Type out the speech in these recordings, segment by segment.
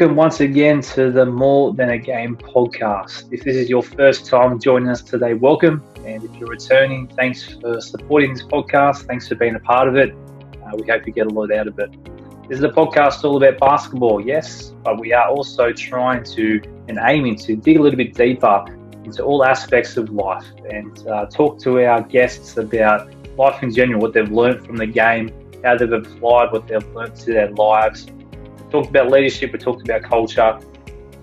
welcome once again to the More Than a Game podcast. If this is your first time joining us today, welcome. And if you're returning, thanks for supporting this podcast. Thanks for being a part of it. We hope you get a lot out of it. This is a podcast all about basketball, yes, but we are also trying to and aiming to dig a little bit deeper into all aspects of life and talk to our guests about life in general, what they've learned from the game, how they've applied what they've learned to their lives. We talked about leadership, we talked about culture,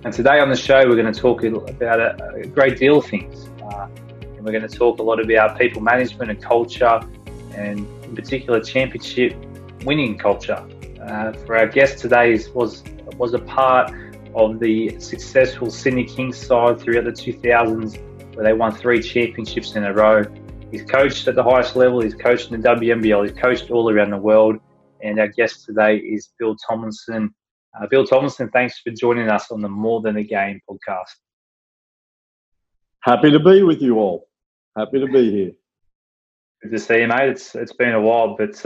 and today on the show we're going to talk about a great deal of things. And we're going to talk a lot about people management and culture, and in particular championship winning culture. For our guest today was a part of the successful Sydney Kings side throughout the 2000s, where they won 3 championships in a row. He's coached at the highest level, he's coached in the WNBL, he's coached all around the world. And our guest today is Bill Tomlinson. Bill Tomlinson, thanks for joining us on the More Than a Game podcast. Happy to be with you all. Happy to be here. Good to see you, mate. It's been a while, but as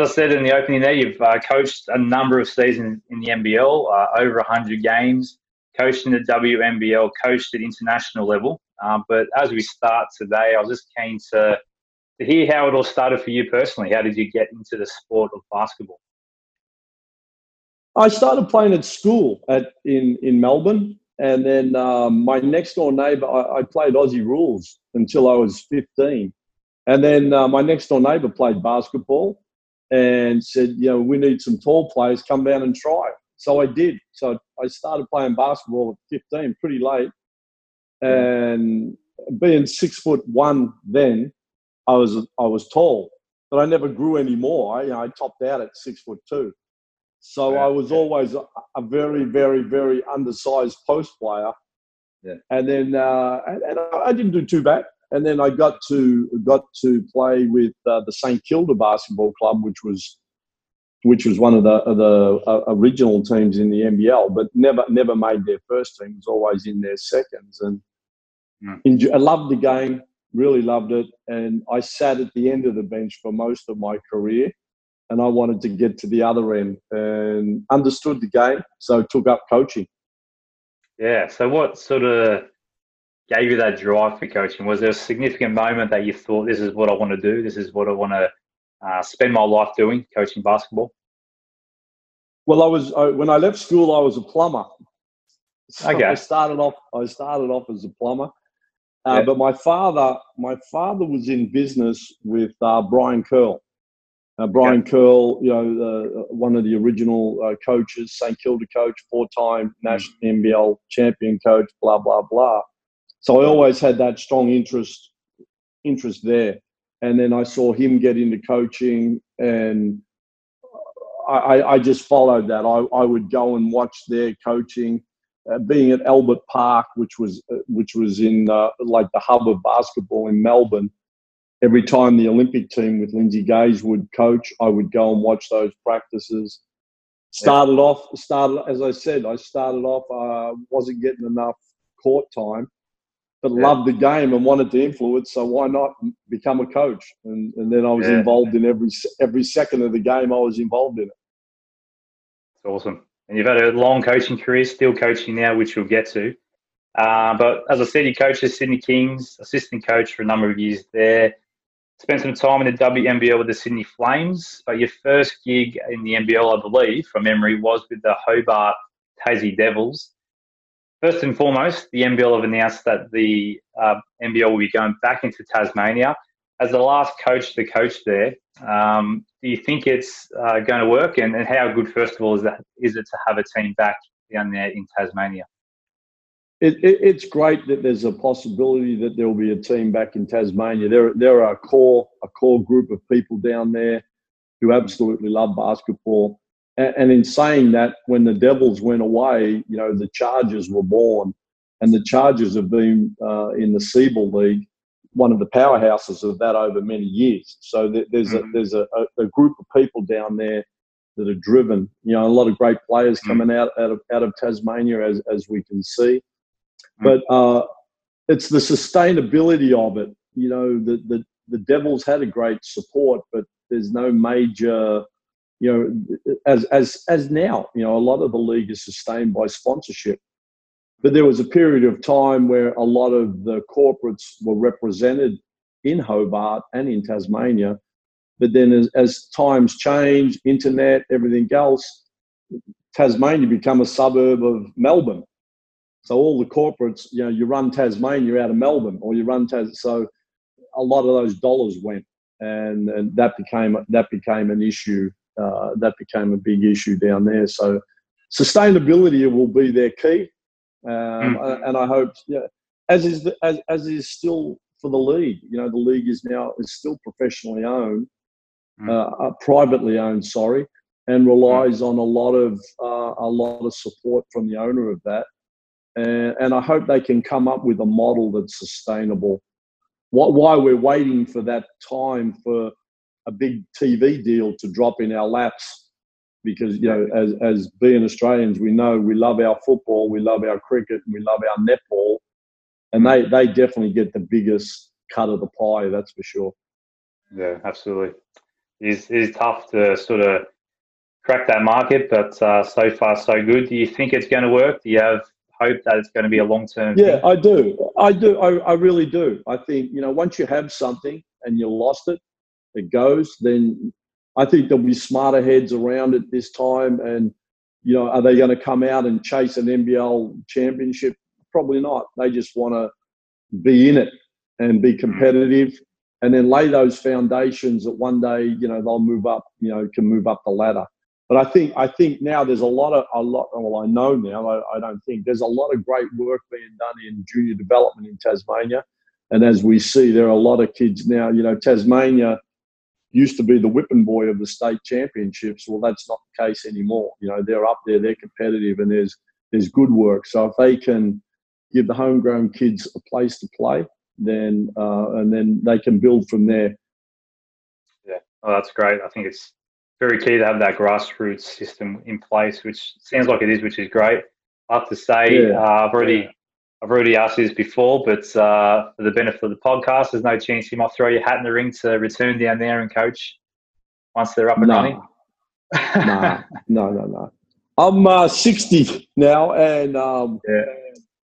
I said in the opening there, you've coached a number of seasons in the NBL, over 100 games, coached in the WNBL, coached at international level. But as we start today, I was just keen to hear how it all started for you personally. How did you get into the sport of basketball? I started playing at school in Melbourne. And then my next door neighbour, I played Aussie rules until I was 15. And then my next door neighbour played basketball. And said, you know, we need some tall players, come down and try. So I did. So I started playing basketball at 15, pretty late. And being 6'1" then, I was tall. But I never grew anymore. I topped out at 6'2". So I was always a very, very, very undersized post player. Yeah. And then and I didn't do too bad. And then I got to play with the St Kilda Basketball Club, which was one of the original teams in the NBL, but never made their first team. It was always in their seconds. And I loved the game, really loved it. And I sat at the end of the bench for most of my career, and I wanted to get to the other end and understood the game, so took up coaching. Yeah. So what sort of gave you that drive for coaching? Was there a significant moment that you thought, this is what I want to do, this is what I want to spend my life doing, coaching basketball? Well, when I left school, I was a plumber. So okay. I started off as a plumber. But my father was in business with Brian Curl. Brian Curl, you know, one of the original coaches, St Kilda coach, 4-time national NBL champion coach, blah, blah, blah. So I always had that strong interest there. And then I saw him get into coaching, and I just followed that. I would go and watch their coaching. Being at Albert Park, which was in like the hub of basketball in Melbourne, every time the Olympic team with Lindsay Gaze would coach, I would go and watch those practices. As I said, I started off, wasn't getting enough court time, but loved the game and wanted to influence, so why not become a coach? And then I was involved in every second of the game. I was involved in it. It's awesome. And you've had a long coaching career, still coaching now, which we'll get to. But as I said, you coached the Sydney Kings, assistant coach for a number of years there. Spent some time in the WNBL with the Sydney Flames. But your first gig in the NBL, I believe, from memory, was with the Hobart Tassie Devils. First and foremost, the NBL have announced that the NBL will be going back into Tasmania. As the last coach to coach there, do you think it's going to work? And how good, first of all, is it to have a team back down there in Tasmania? It's great that there's a possibility that there will be a team back in Tasmania. There are a core group of people down there who absolutely love basketball. And in saying that, when the Devils went away, you know, the Chargers were born, and the Chargers have been in the Seaball League, one of the powerhouses of that over many years. So there's a group of people down there that are driven. You know, a lot of great players coming out of Tasmania, as we can see. But it's the sustainability of it. You know, the Devils had a great support, but there's no major as now, a lot of the league is sustained by sponsorship. But there was a period of time where a lot of the corporates were represented in Hobart and in Tasmania. But then as times change, internet, everything else, Tasmania become a suburb of Melbourne. So all the corporates, you run Tasmania out of Melbourne, or you run so a lot of those dollars went, and that became an issue. That became a big issue down there. So sustainability will be their key. And I hope, as is still for the league. The league is still professionally owned, privately owned, sorry, and relies on a lot of support from the owner of that. And I hope they can come up with a model that's sustainable. Why we're waiting for that time for a big TV deal to drop in our laps. Because, as being Australians, we know we love our football, we love our cricket, and we love our netball. And they definitely get the biggest cut of the pie, that's for sure. Yeah, absolutely. It's tough to sort of crack that market, but so far so good. Do you think it's going to work? Do you have hope that it's going to be a long-term thing? I do. I really do. I think, once you have something and you lost it, it goes, then I think there'll be smarter heads around it this time. And, are they going to come out and chase an NBL championship? Probably not. They just want to be in it and be competitive and then lay those foundations that one day, they'll move up, can move up the ladder. But I think now there's I know now, I don't think, there's a lot of great work being done in junior development in Tasmania. And as we see, there are a lot of kids now, Tasmania used to be the whipping boy of the state championships. Well, that's not the case anymore. They're up there, they're competitive, and there's good work. So if they can give the homegrown kids a place to play, then and then they can build from there. Yeah, well, that's great. I think it's very key to have that grassroots system in place, which sounds like it is, which is great. I have to say, I've already asked this before, but for the benefit of the podcast, there's no chance you might throw your hat in the ring to return down there and coach once they're up and running. No. I'm 60 now, and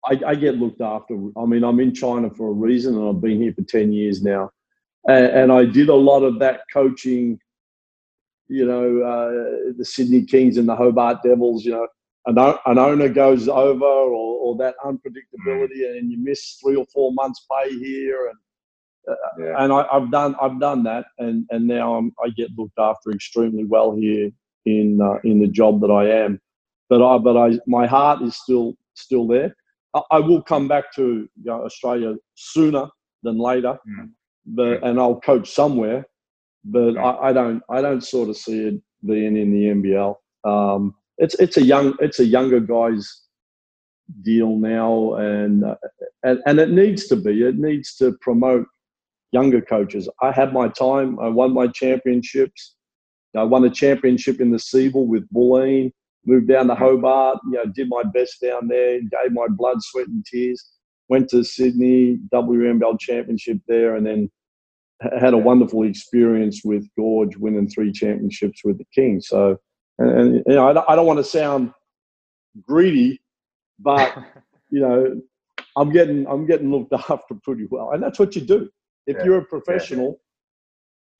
I get looked after. I mean, I'm in China for a reason, and I've been here for 10 years now. And I did a lot of that coaching, the Sydney Kings and the Hobart Devils, An owner goes over, or that unpredictability, and you miss 3 or 4 months' pay here, and I've done that, and now I get looked after extremely well here in the job that I am, but my heart is still there. I will come back to Australia sooner than later, and I'll coach somewhere, but I don't sort of see it being in the NBL. It's a younger guy's deal now, and it needs to be. It needs to promote younger coaches. I had my time. I won my championships. I won a championship in the Seabourn with Bulleen. Moved down to Hobart. Did my best down there. Gave my blood, sweat, and tears. Went to Sydney, WNBL championship there, and then had a wonderful experience with Goorj, winning 3 championships with the Kings. So. And I don't want to sound greedy, but I'm getting looked after pretty well, and that's what you do. If you're a professional,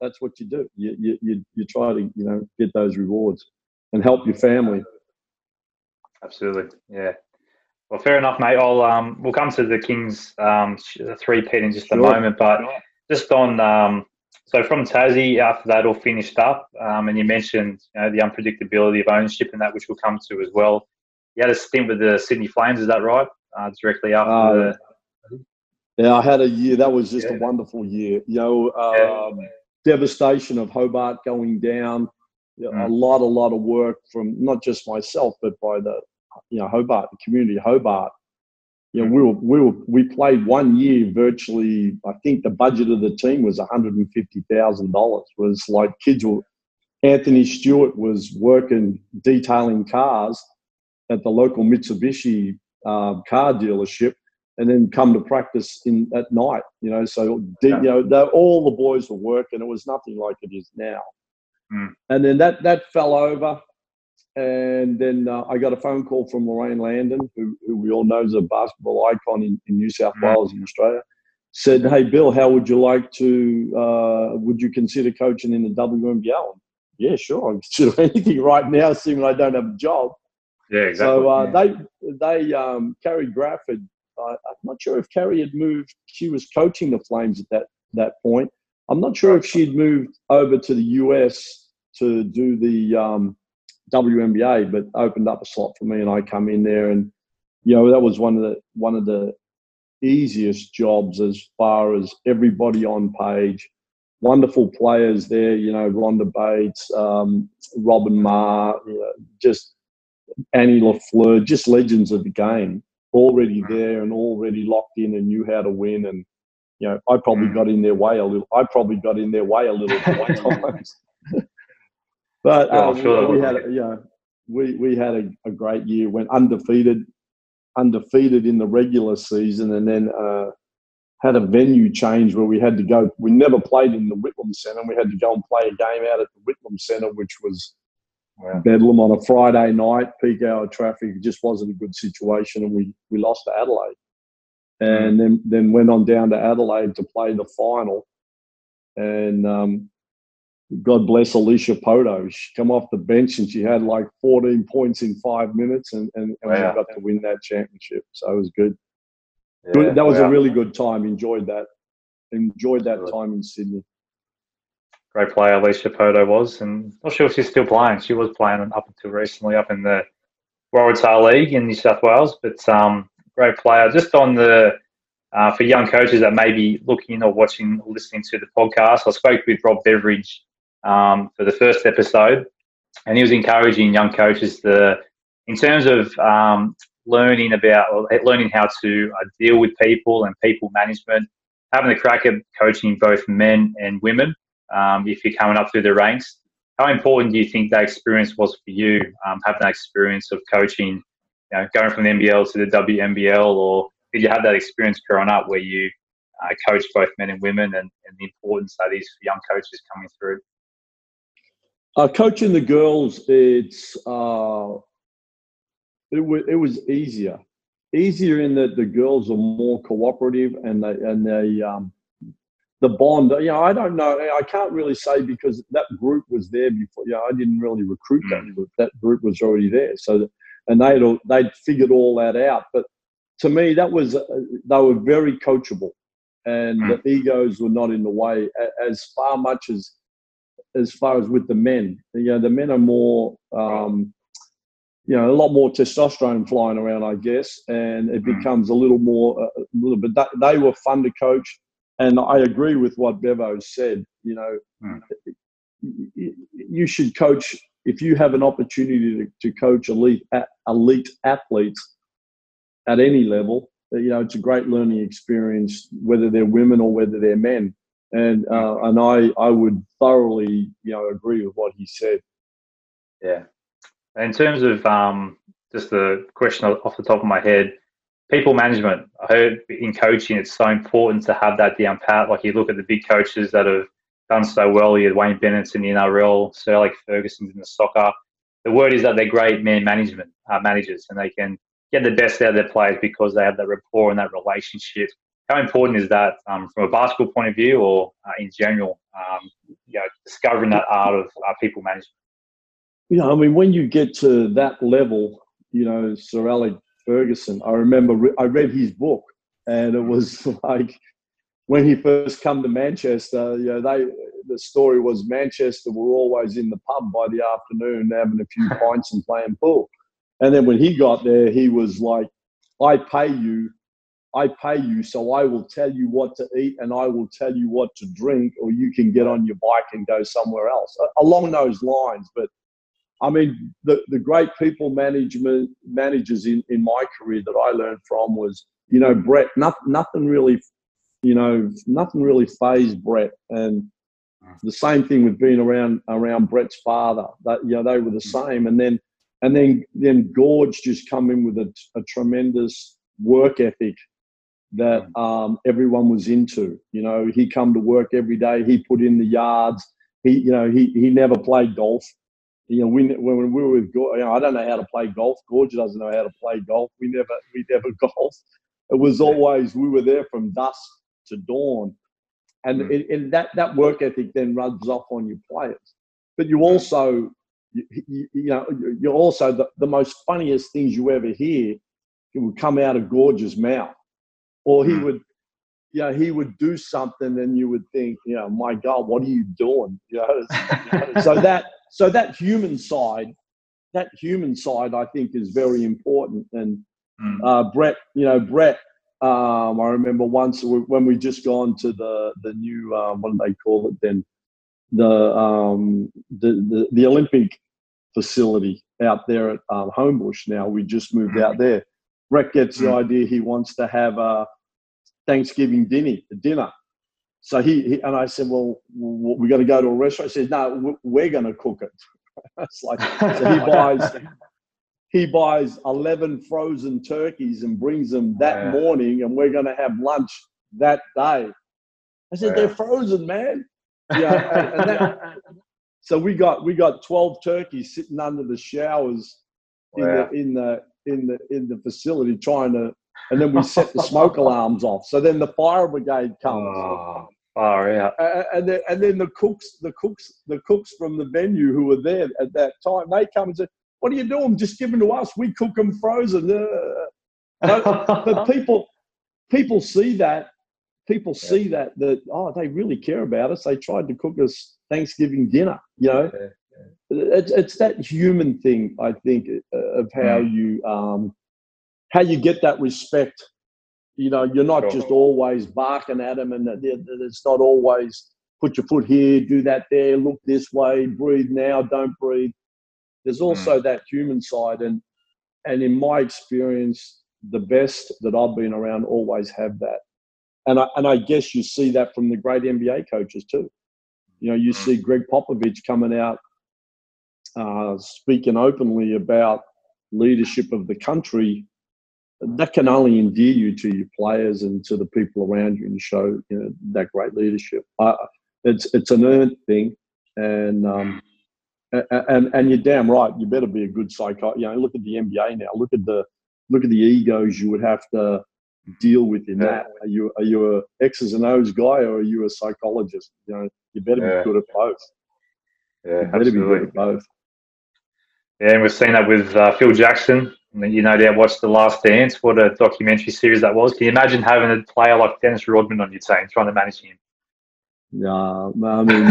that's what you do. You try to get those rewards and help your family. Absolutely, yeah. Well, fair enough, mate. I'll we'll come to the Kings three-peat in just a moment, but just on. So from Tassie, after that all finished up, and you mentioned the unpredictability of ownership and that, which we'll come to as well. You had a stint with the Sydney Flames, is that right? Directly after I had a year. That was just a wonderful year. Devastation of Hobart going down. A lot of work from not just myself, but by the Hobart, the community of Hobart. We played one year virtually. I think the budget of the team was $150,000. Was like kids were. Anthony Stewart was working detailing cars at the local Mitsubishi car dealership, and then come to practice in at night. So all the boys were working. It was nothing like it is now. And then that fell over. And then I got a phone call from Lorraine Landon, who we all know is a basketball icon in New South Wales in Australia. Said, "Hey, Bill, how would you like to, would you consider coaching in the WNBL?" Yeah, sure. I consider anything right now, assuming I don't have a job. Yeah, exactly. So they Carrie Graff had, I'm not sure if Carrie had moved. She was coaching the Flames at that point. I'm not sure if she'd moved over to the US to do the WNBA, but opened up a slot for me, and I come in there, and you know that was one of the easiest jobs as far as everybody on page. Wonderful players there, you know, Rhonda Bates, Robyn Maher, you know, just Annie LaFleur, just legends of the game, already there and already locked in and knew how to win. And you know, I probably got in their way a little. At times. But we had a great year. Went undefeated in the regular season, and then had a venue change where we had to go. We never played in the Whitlam Centre. We had to go and play a game out at the Whitlam Centre, which was bedlam on a Friday night, peak hour traffic. It just wasn't a good situation, and we lost to Adelaide. And then went on down to Adelaide to play the final. And God bless Alicia Poto. She come off the bench and she had like 14 points in 5 minutes and we got to win that championship. So it was good. Yeah, good. That was a really good time. Enjoyed that time in Sydney. Great player Alicia Poto was. And not sure if she's still playing. She was playing up until recently up in the Waratah League in New South Wales. But great player. Just on the for young coaches that may be looking or watching or listening to the podcast, I spoke with Rob Beveridge for the first episode, and he was encouraging young coaches in terms of learning how to deal with people and people management, having a crack at coaching both men and women if you're coming up through the ranks. How important do you think that experience was for you, having that experience of coaching, you know, going from the NBL to the WNBL, or did you have that experience growing up where you coached both men and women, and the importance that is for young coaches coming through? Coaching the girls, it was easier in that the girls are more cooperative, and they the bond. You know, I don't know, I can't really say because that group was there before. You know, I didn't really recruit that group. That group was already there, and they'd figured all that out. But to me, that was they were very coachable, and the egos were not in the way as far as with the men. You know, the men are more, you know, a lot more testosterone flying around, I guess, and it becomes a little bit. They were fun to coach, and I agree with what Bevo said. You know, you should coach. If you have an opportunity to coach elite athletes at any level, you know, it's a great learning experience, whether they're women or whether they're men. And I would thoroughly, you know, agree with what he said. Yeah. In terms of just the question off the top of my head, people management, I heard in coaching it's so important to have that down pat. Like you look at the big coaches that have done so well. You had Wayne Bennett's in the NRL, Sir Alec Ferguson's in the soccer. The word is that they're great men management managers, and they can get the best out of their players because they have that rapport and that relationship. How important is that from a basketball point of view, or in general, you know, discovering that art of people management? You know, I mean, when you get to that level, you know, Sir Alec Ferguson, I remember I read his book, and it was like, when he first come to Manchester, you know, the story was Manchester were always in the pub by the afternoon having a few pints and playing pool. And then when he got there, he was like, I pay you, so I will tell you what to eat and I will tell you what to drink, or you can get on your bike and go somewhere else. Along those lines. But, I mean, the great people managers in my career that I learned from was, you know, Brett, nothing really fazed Brett, and the same thing with being around Brett's father. That, you know, they were the same, and then Goorj just come in with a tremendous work ethic that everyone was into. You know, he come to work every day, he put in the yards, he never played golf. You know, when we were with, I don't know how to play golf. Goorjian doesn't know how to play golf. We never golfed. It was always, we were there from dusk to dawn. And that work ethic then rubs off on your players. But you also, you're also the most funniest things you ever hear, it would come out of Goorjian's mouth. Or he would, he would do something and you would think, my God, what are you doing? So that human side, I think, is very important. And Brett, I remember once when we just gone to the new, what do they call it then? The Olympic facility out there at Homebush now. We just moved out there. Brett gets the idea he wants to have a Thanksgiving dinner. So he and I said, well, we're going to go to a restaurant. He said, no, we're going to cook it. It's like, so he buys 11 frozen turkeys and brings them that morning, and we're going to have lunch that day. I said, they're frozen, man. So we got 12 turkeys sitting under the showers in the facility trying to. And then we set the smoke alarms off. So then the fire brigade comes. Oh, far out. And then the cooks from the venue who were there at that time, they come and say, "What are you doing? Just give them to us. We cook them frozen." But people see that. People see that they really care about us. They tried to cook us Thanksgiving dinner. It's that human thing, I think, of how you. How you get that respect, you're not just always barking at them, and it's not always put your foot here, do that there, look this way, breathe now, don't breathe. There's also that human side, and in my experience, the best that I've been around always have that. And I guess you see that from the great NBA coaches too. You see Greg Popovich coming out, speaking openly about leadership of the country. That can only endear you to your players and to the people around you, and show that great leadership. It's an earned thing, and you're damn right. You better be a good psycho. Look at the NBA now. Look at the egos you would have to deal with in that. Are you a X's and O's guy, or are you a psychologist? You better be good at both. Yeah, you better be good at both. Yeah, and we've seen that with Phil Jackson. I mean, you no doubt watched The Last Dance. What a documentary series that was. Can you imagine having a player like Dennis Rodman on your team, trying to manage him? No, I mean,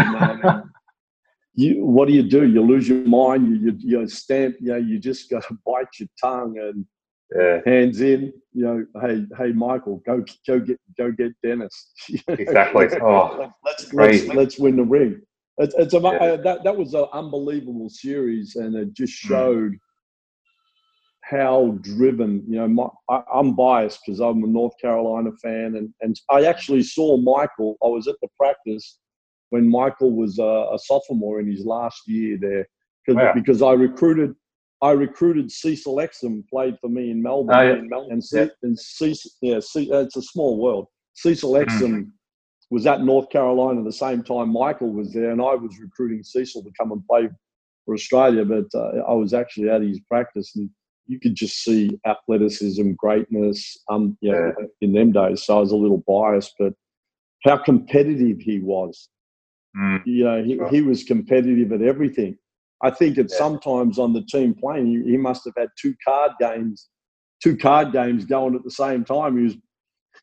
what do? You lose your mind. You stamp. You just got to bite your tongue and hands in. Hey, Michael, go get Dennis. Exactly. Oh, let's win the ring. That was an unbelievable series, and it just showed. How driven, I'm biased because I'm a North Carolina fan, and I actually saw Michael. I was at the practice when Michael was a sophomore in his last year there, because I recruited Cecil Exum, played for me in Melbourne, and Cecil, it's a small world. Cecil Exum was at North Carolina the same time Michael was there, and I was recruiting Cecil to come and play for Australia, but I was actually at his practice, and you could just see athleticism, greatness, in them days. So I was a little biased, but how competitive he was. He was competitive at everything. I think at sometimes on the team playing, he must have had two card games going at the same time.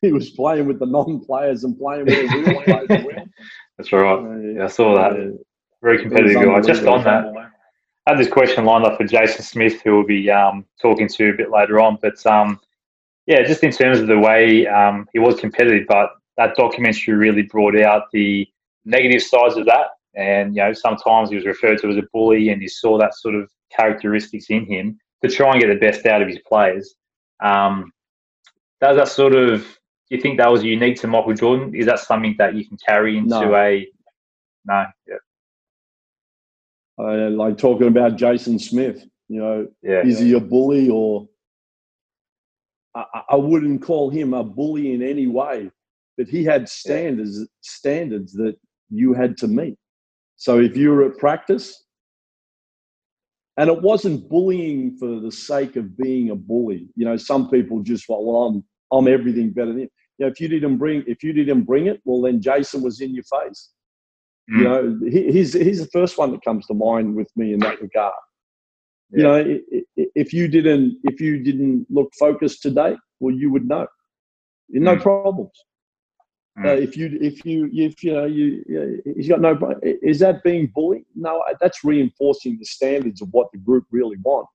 He was playing with the non-players and playing with the real players. That's right. I saw that. Very competitive guy. Just on that. I had this question lined up for Jason Smith, who we'll be talking to a bit later on. But, just in terms of the way he was competitive, but that documentary really brought out the negative sides of that. And, sometimes he was referred to as a bully, and you saw that sort of characteristics in him to try and get the best out of his players. Does that sort of – do you think that was unique to Michael Jordan? Is that something that you can carry into No. Yeah. Like talking about Jason Smith, is he a bully? Or I wouldn't call him a bully in any way, but he had standards that you had to meet. So if you were at practice, and it wasn't bullying for the sake of being a bully. You know, some people just went, well, I'm everything better than you. You know, if you didn't bring it, well, then Jason was in your face. Mm. You know, he's the first one that comes to mind with me in that regard. Yeah. You know, if you didn't look focused today, well, you would know. No problems. Mm. He's got no. Is that being bullied? No, that's reinforcing the standards of what the group really want.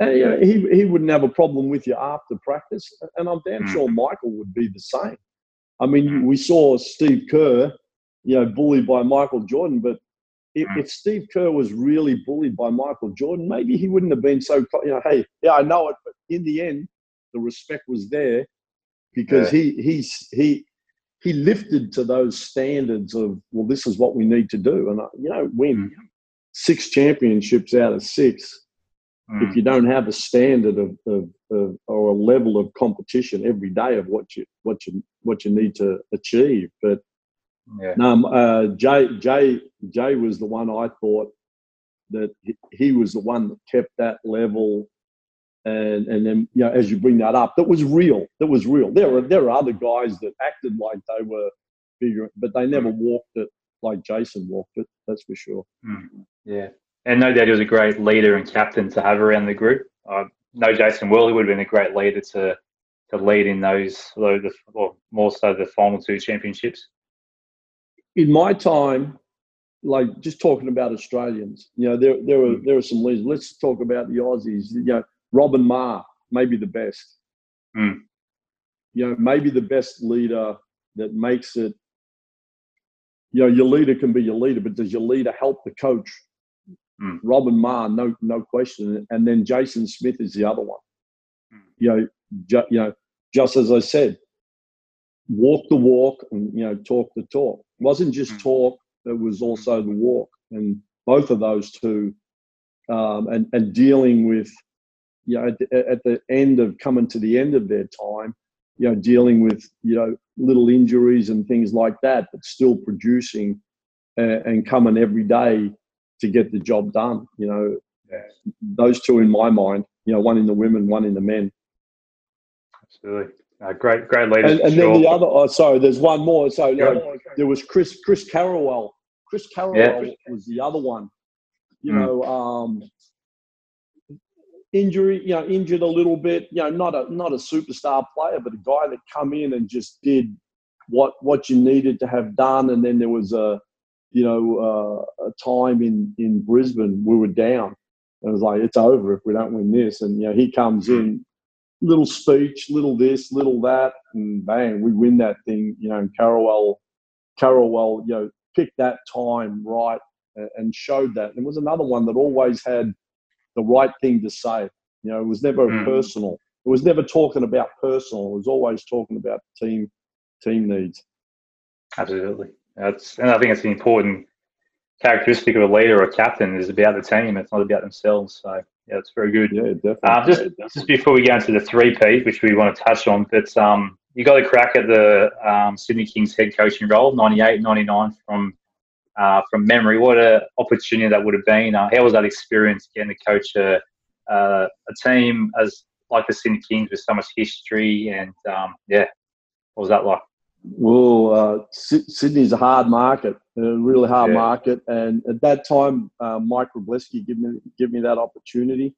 And you know, he wouldn't have a problem with you after practice, and I'm damn sure Michael would be the same. I mean, we saw Steve Kerr, you know, bullied by Michael Jordan, but if Steve Kerr was really bullied by Michael Jordan, maybe he wouldn't have been so. You know, hey, yeah, I know it, but in the end, the respect was there because he lifted to those standards of, well, this is what we need to do. And, you know, win 6 championships out of 6. Mm. If you don't have a standard of or a level of competition every day of what you need to achieve. But Jay was the one I thought that he was the one that kept that level. And then, you know, as you bring that up, that was real. There are other guys that acted like they were bigger, but they never walked it like Jason walked it. That's for sure. Mm. Yeah. And no doubt he was a great leader and captain to have around the group. I know Jason well. He would have been a great leader to lead in those, or more so the final 2 championships. In my time, like just talking about Australians, you know, there are some leaders. Let's talk about the Aussies. You know, Robyn Maher, maybe the best. Mm. You know, maybe the best leader that makes it. You know, your leader can be your leader, but does your leader help the coach? Mm. Robyn Maher, no question. And then Jason Smith is the other one. Mm. You know, just as I said, walk the walk and, you know, talk the talk. It wasn't just talk, it was also the walk. And both of those two, and dealing with, you know, at the end of their time, you know, dealing with, you know, little injuries and things like that, but still producing and coming every day to get the job done. You know, those two in my mind, you know, one in the women, one in the men. Absolutely. Great leaders. And sure. Then the other, there's one more. So there was Chris Carrawell. Chris Carrawell was the other one. You know, injured a little bit, you know, not a superstar player, but a guy that come in and just did what you needed to have done. And then there was a time in Brisbane, we were down. It was like, it's over if we don't win this. And, you know, he comes in, little speech, little this, little that, and bang, we win that thing, you know. And Carrawell, you know, picked that time right and showed that. And it was another one that always had the right thing to say. You know, it was never personal. It was never talking about personal. It was always talking about team needs. Absolutely. And I think it's an important characteristic of a leader or a captain is about the team. It's not about themselves. So, yeah, it's very good. Yeah, definitely. Just before we go into the 3P, which we want to touch on, but you got a crack at the Sydney Kings head coaching role, 98-99 from memory. What an opportunity that would have been. How was that experience getting to coach a team as like the Sydney Kings with so much history? And, what was that like? Well, Sydney's a hard market, a really hard market. And at that time, Mike Robleski gave me that opportunity.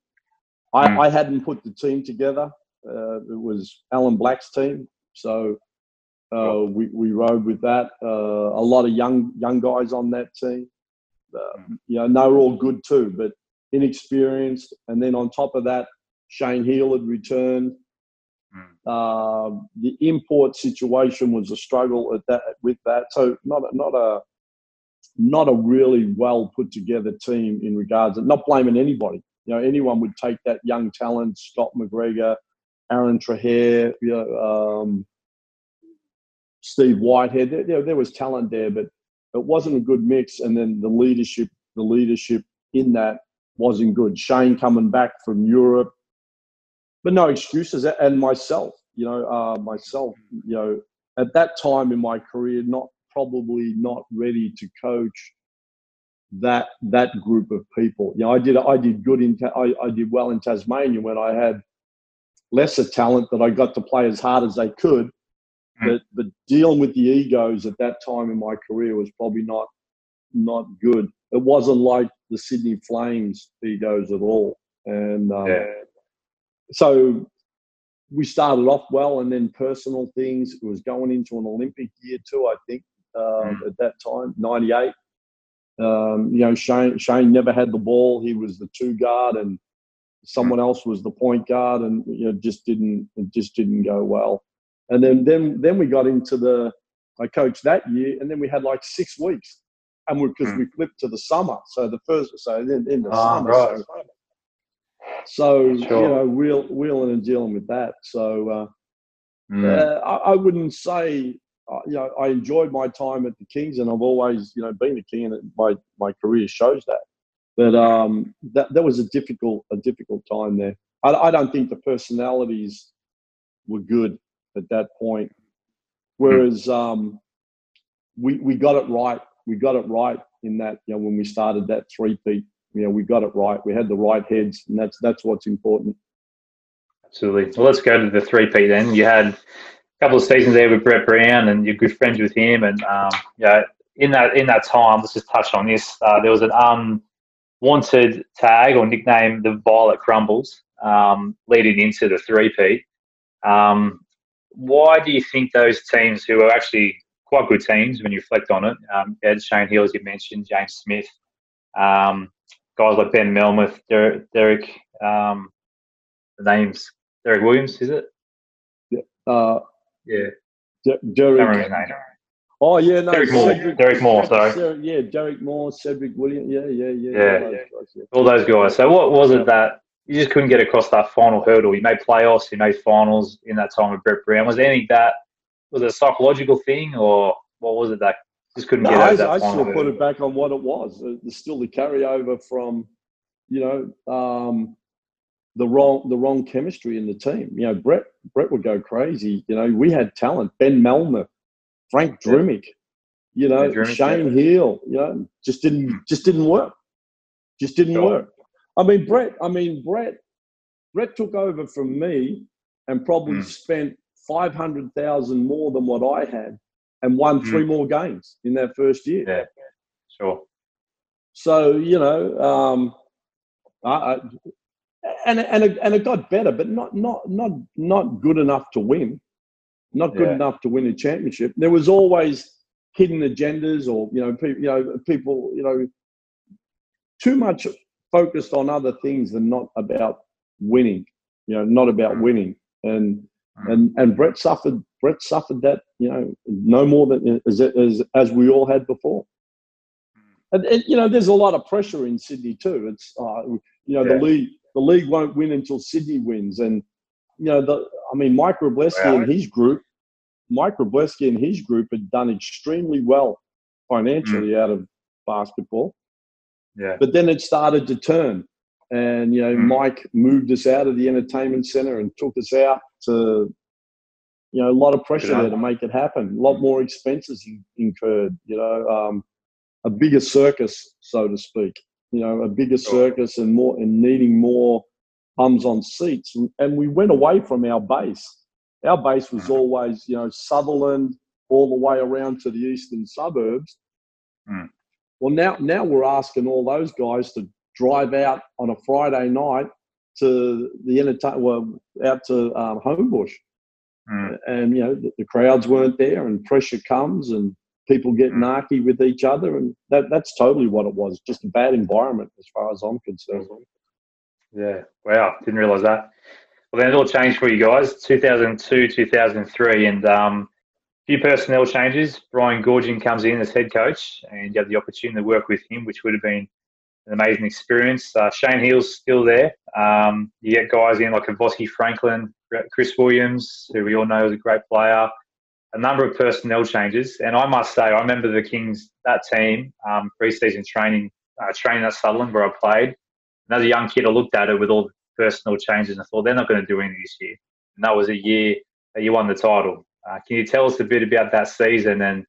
I hadn't put the team together. It was Alan Black's team, so we rode with that. A lot of young guys on that team. You know, and they were all good too, but inexperienced. And then on top of that, Shane Heal had returned. The import situation was a struggle with that. So not a really well put together team in regards of not blaming anybody. You know, anyone would take that young talent, Scott McGregor, Aaron Trahair, you know, Steve Whitehead. There was talent there, but it wasn't a good mix. And then the leadership in that wasn't good. Shane coming back from Europe. But no excuses, and myself, you know, at that time in my career, not ready to coach that group of people. You know, I did well in Tasmania when I had lesser talent that I got to play as hard as they could. But dealing with the egos at that time in my career was probably not good. It wasn't like the Sydney Flames egos at all. And so we started off well, and then personal things. It was going into an Olympic year too, I think, at that time, 98. You know, Shane never had the ball. He was the two guard, and someone else was the point guard, and you know, it just didn't go well. And then we got into I coached that year, and then we had like 6 weeks, and because we flipped to the summer, so in the summer. Right. So, you know, wheeling and dealing with that. I wouldn't say, you know, I enjoyed my time at the Kings, and I've always, you know, been a King, and my career shows that. But that was a difficult time there. I don't think the personalities were good at that point, whereas we got it right. We got it right in that, you know, when we started that three-peat, you know, we got it right. We had the right heads, and that's what's important. Absolutely. Well, let's go to the three-peat then. You had a couple of seasons there with Brett Brown, and you're good friends with him. And yeah, in that time, let's just touch on this. There was an unwanted tag or nickname, the Violet Crumbles, leading into the three-peat. Why do you think those teams, who are actually quite good teams when you reflect on it, had Shane Heal, as you mentioned, James Smith, guys like Ben Melmeth, Derek, the name's Derek Williams, is it? Derek. Oh yeah, no. Derek Moore. Yeah, Derek Moore, Cedric Williams. Yeah. All those guys. So what was it that you just couldn't get across that final hurdle? You made playoffs, you made finals in that time with Brett Brown. Was there anything that was a psychological thing, or what was it that just couldn't get over that final hurdle? I still put it back on what it was. There's still the carryover from, you know, the wrong chemistry in the team. You know, Brett would go crazy. You know, we had talent. Ben Melmeth, Frank Drumick, you know, Shane Heal, you know, just didn't work. Just didn't work. Brett took over from me and probably spent $500,000 more than what I had, and won three more games in that first year. So, you know, and it got better, but not good enough to win. Not good enough to win a championship. There was always hidden agendas, or people too much focused on other things than not about winning. You know, not about winning. And Brett suffered that, you know, no more than as we all had before. And you know, there's a lot of pressure in Sydney too. It's the league won't win until Sydney wins, and you know, Mike Robleski and his group. Mike Robleski and his group had done extremely well financially out of basketball. Yeah. But then it started to turn, and you know, Mike moved us out of the Entertainment Centre and took us out to, you know, a lot of pressure there to make it happen. A lot more expenses incurred. You know, a bigger circus, so to speak. You know, a bigger circus and more, and needing more bums on seats, and we went away from our base. Our base was always, you know, Sutherland, all the way around to the eastern suburbs. Well, now we're asking all those guys to drive out on a Friday night to Homebush, and you know the crowds weren't there, and pressure comes, and people get narky with each other, and that's totally what it was. Just a bad environment, as far as I'm concerned. Yeah, wow, didn't realise that. Well, then it all changed for you guys, 2002, 2003, and a few personnel changes. Brian Goorjian comes in as head coach, and you have the opportunity to work with him, which would have been an amazing experience. Shane Heal's still there. You get guys in like Kavossy Franklin, Chris Williams, who we all know is a great player. A number of personnel changes, and I must say, I remember the Kings, that team, pre-season training at Sutherland where I played. And as a young kid, I looked at it with all the personal changes and I thought, they're not going to do anything this year. And that was a year that you won the title. Can you tell us a bit about that season and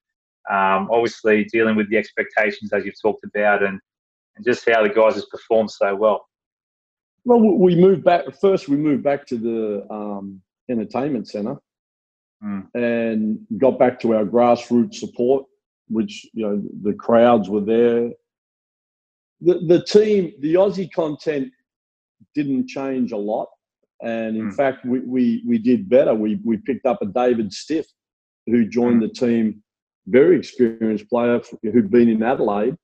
obviously dealing with the expectations as you've talked about, and and just how the guys has performed so well. Well, we moved back. First, we moved back to the Entertainment Centre and got back to our grassroots support, which, you know, the crowds were there. The team, the Aussie content didn't change a lot. And in fact, we did better. We picked up a David Stiff, who joined the team, very experienced player who'd been in Adelaide,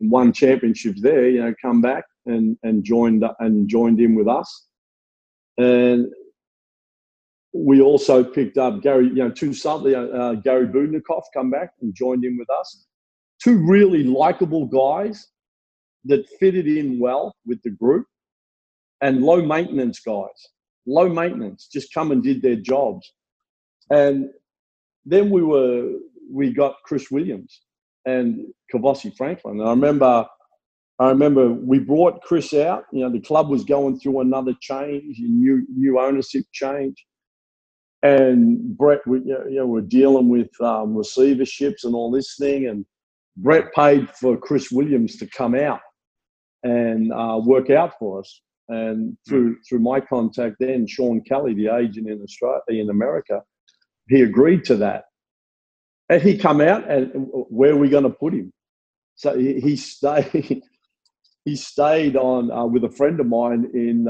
won championships there. You know, come back and joined in with us. And we also picked up Gary, you know, Gary Budnikov come back and joined in with us. Two really likable guys that fitted in well with the group, and low maintenance guys. Low maintenance, just come and did their jobs. And then we got Chris Williams and Kavossy Franklin. And I remember we brought Chris out. You know, the club was going through another change, new ownership change. And Brett, we're dealing with receiverships and all this thing. And Brett paid for Chris Williams to come out and work out for us. And through my contact then, Sean Kelly, the agent in Australia, in America, he agreed to that. And he come out, and where are we going to put him? So he stayed. He stayed on with a friend of mine in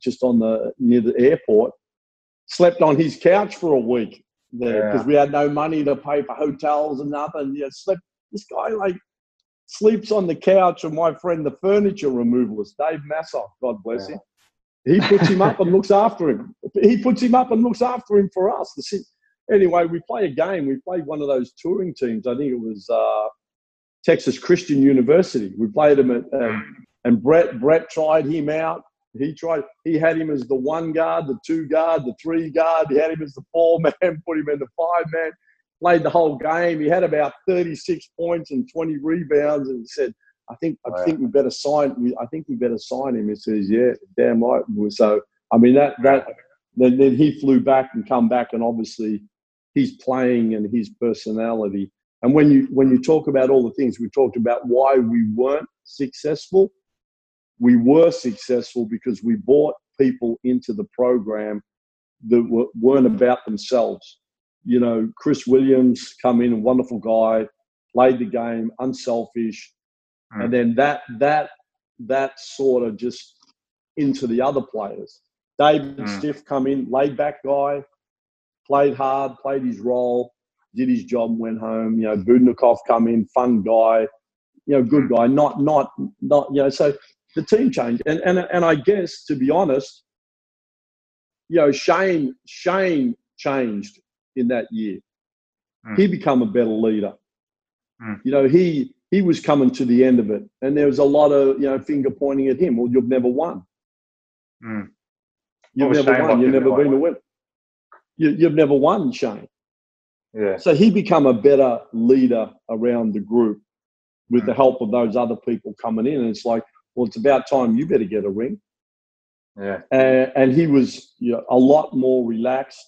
just on the near the airport. Slept on his couch for a week there because we had no money to pay for hotels and nothing. You know, slept. This guy sleeps on the couch of my friend, the furniture removalist, Dave Massock, God bless him. He puts him up and looks after him. He puts him up and looks after him for us. Anyway, we play a game. We played one of those touring teams. I think it was Texas Christian University. We played them and Brett tried him out. He had him as the one guard, the two guard, the three guard. He had him as the four man, put him in the five man. Played the whole game. He had about 36 points and 20 rebounds, and he said, "I think we better sign. I think we better sign him." He says, "Yeah, damn right." So I mean that. Then he flew back and come back, and obviously he's playing and his personality. And when you talk about all the things we talked about, why we weren't successful, we were successful because we brought people into the program that weren't about themselves. You know, Chris Williams come in, a wonderful guy, played the game, unselfish, and then that sort of just into the other players. David Stiff come in, laid back guy, played hard, played his role, did his job, went home. You know, Budnikov come in, fun guy, you know, good guy. Not you know. So the team changed, and I guess, to be honest, you know, Shane changed in that year. He became a better leader. You know, he was coming to the end of it, and there was a lot of, you know, finger pointing at him. Well, you've never won. You've never won. You've never been a winner. You've never won, Shane. Yeah. So he became a better leader around the group with the help of those other people coming in. And it's like, well, it's about time you better get a ring. Yeah. And he was, you know, a lot more relaxed.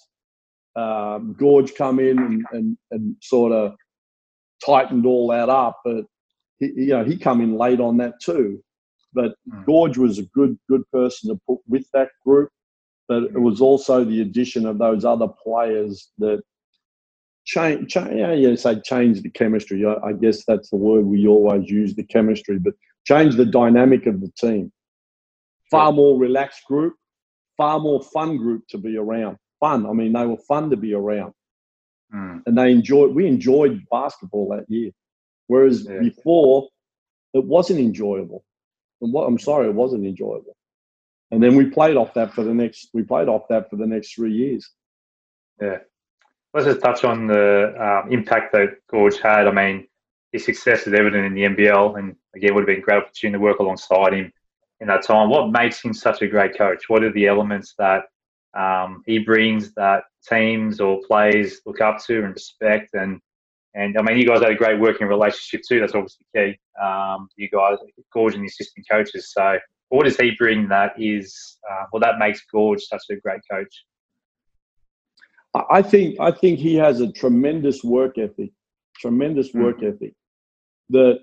Gorge come in and sort of tightened all that up, but he come in late on that too. But Gorge was a good person to put with that group, but it was also the addition of those other players that changed the chemistry. I guess that's the word we always use, the chemistry, but changed the dynamic of the team. Far more relaxed group, far more fun group to be around. Fun. I mean, they were fun to be around, and we enjoyed basketball that year, whereas before it wasn't enjoyable. It wasn't enjoyable. And then we played off that for the next 3 years. Yeah, let's just touch on the impact that Gorge had. I mean, his success is evident in the NBL, and again, it would have been a great opportunity to work alongside him in that time. What makes him such a great coach? What are the elements that he brings that teams or players look up to and respect? And I mean, you guys had a great working relationship too. That's obviously key. You guys, Gorge and the assistant coaches. So what does he bring that is, that makes Gorge such a great coach? I think he has a tremendous work ethic. that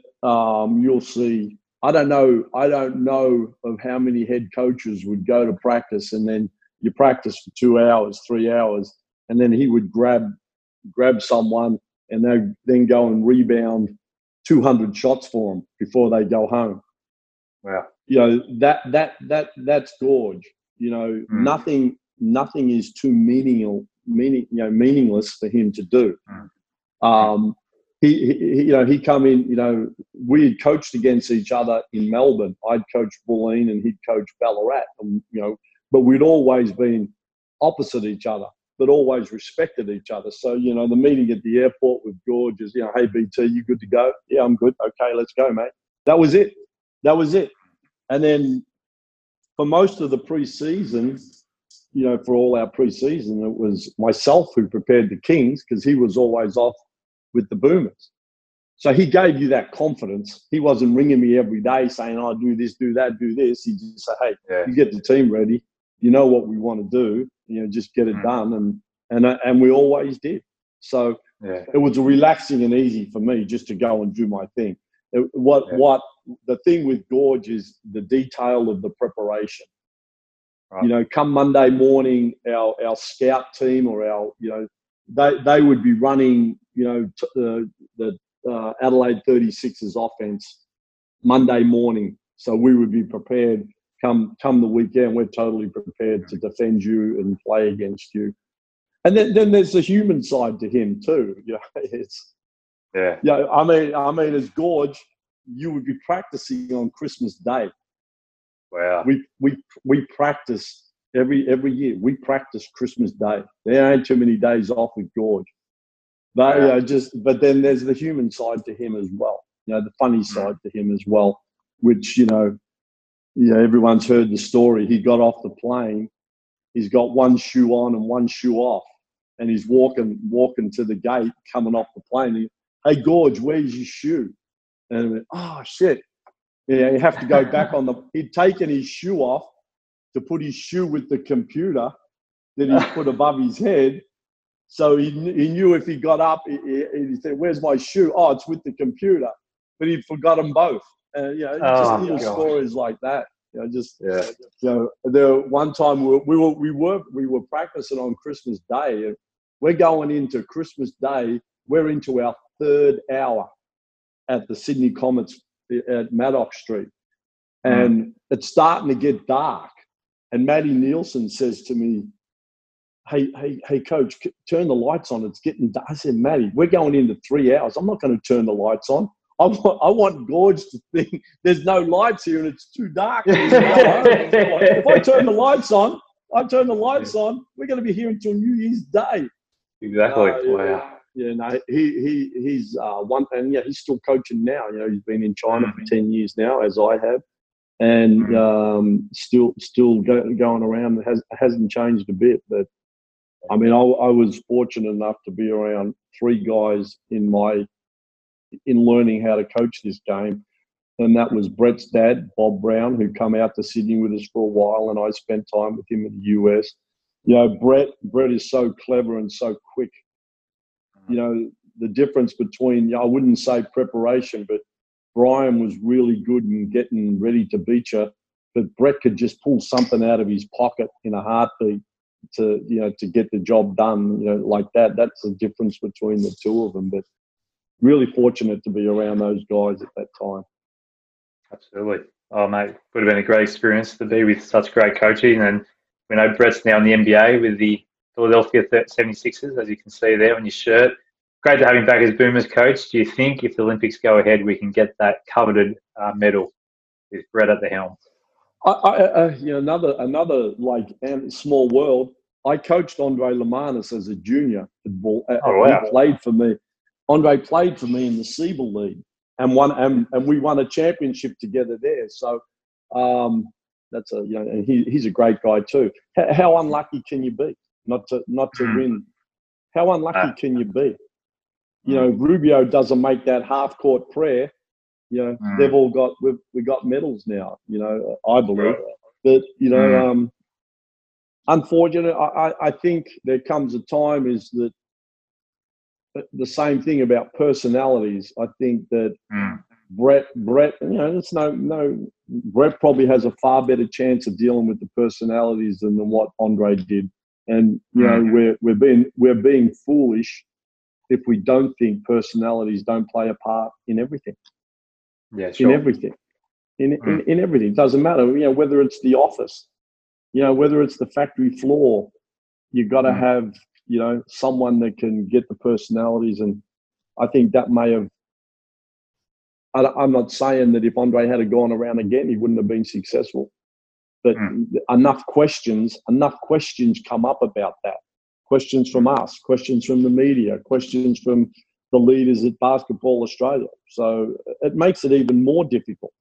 you'll see. I don't know of how many head coaches would go to practice, and then you practice for 2 hours, 3 hours, and then he would grab someone and they'd then go and rebound 200 shots for them before they go home. Wow. You know, that's Goorj. You know, nothing is too meaningless for him to do. He come in, you know, we had coached against each other in Melbourne. I'd coached Bulleen and he'd coached Ballarat, and, you know, but we'd always been opposite each other, but always respected each other. So, you know, the meeting at the airport with Goorj is, you know, hey, BT, you good to go? Yeah, I'm good. Okay, let's go, mate. That was it. And then for most of the pre-season, you know, for all our pre-season, it was myself who prepared the Kings because he was always off with the Boomers. So he gave you that confidence. He wasn't ringing me every day saying, oh, do this, do that, do this. He just said, hey, you get the team ready. You know what we want to do. You know, just get it done. And we always did. So it was relaxing and easy for me just to go and do my thing. The thing with Goorj is the detail of the preparation. Right. You know, come Monday morning, our scout team or our, you know, they would be running, you know, the Adelaide 36ers offense Monday morning. So we would be prepared. Come the weekend, we're totally prepared to defend you and play against you. And then there's the human side to him too. You know, it's I mean, as Goorj, you would be practicing on Christmas Day. Wow. We practice every year. We practice Christmas Day. There ain't too many days off with Goorj. But then there's the human side to him as well. You know, the funny side to him as well, which, you know, everyone's heard the story. He got off the plane. He's got one shoe on and one shoe off, and he's walking to the gate coming off the plane. Hey, Goorj, where's your shoe? And I went, oh, shit. Yeah, you have to go back on he'd taken his shoe off to put his shoe with the computer that he put above his head. So he knew if he got up, he said, where's my shoe? Oh, it's with the computer. But he'd forgot them both. You know, just little stories like that. You know, one time we were practicing on Christmas Day. And we're going into Christmas Day. We're into our third hour at the Sydney Comets at Maddox Street. And it's starting to get dark. And Matty Nielsen says to me, hey, coach, turn the lights on. It's getting dark. I said, Matty, we're going into 3 hours. I'm not going to turn the lights on. I want Goorj to think there's no lights here and it's too dark. If I turn the lights on, we're going to be here until New Year's Day. Exactly. Wow. Yeah, no, he's one, and yeah, he's still coaching now. You know, he's been in China for 10 years now, as I have, and still going around. Hasn't changed a bit. But I mean, I was fortunate enough to be around three guys in learning how to coach this game, and that was Brett's dad, Bob Brown, who come out to Sydney with us for a while, and I spent time with him in the US. You know, Brett is so clever and so quick. You know, the difference between, I wouldn't say preparation, but Brian was really good in getting ready to beat you, but Brett could just pull something out of his pocket in a heartbeat to, you know, to get the job done, you know, like that. That's the difference between the two of them. But really fortunate to be around those guys at that time. Absolutely. Oh, mate, would have been a great experience to be with such great coaching. And we know Brett's now in the NBA with the Philadelphia 76ers, as you can see there on your shirt. Great to have him back as Boomers coach. Do you think if the Olympics go ahead, we can get that coveted medal with Brett at the helm? I you know, another like small world. I coached Andre Lemanis as a junior. He played for me. Andre played for me in the Siebel League and won, and we won a championship together there. So that's a, you know, and he's a great guy too. How unlucky can you be? Not to win. How unlucky can you be? You know, Rubio doesn't make that half-court prayer. You know, they've all got we got medals now. You know, I believe. But you know, unfortunately, I think there comes a time is that the same thing about personalities. I think that Brett, you know, there's no Brett probably has a far better chance of dealing with the personalities than what Andre did. And you know, we're being foolish if we don't think personalities don't play a part in everything. Yeah, sure. In everything. It doesn't matter, you know, whether it's the office, you know, whether it's the factory floor, you've got to have, you know, someone that can get the personalities. And I think that may have, I'm not saying that if Andre had gone around again, he wouldn't have been successful. But enough questions come up about that. Questions from us, questions from the media, questions from the leaders at Basketball Australia. So it makes it even more difficult.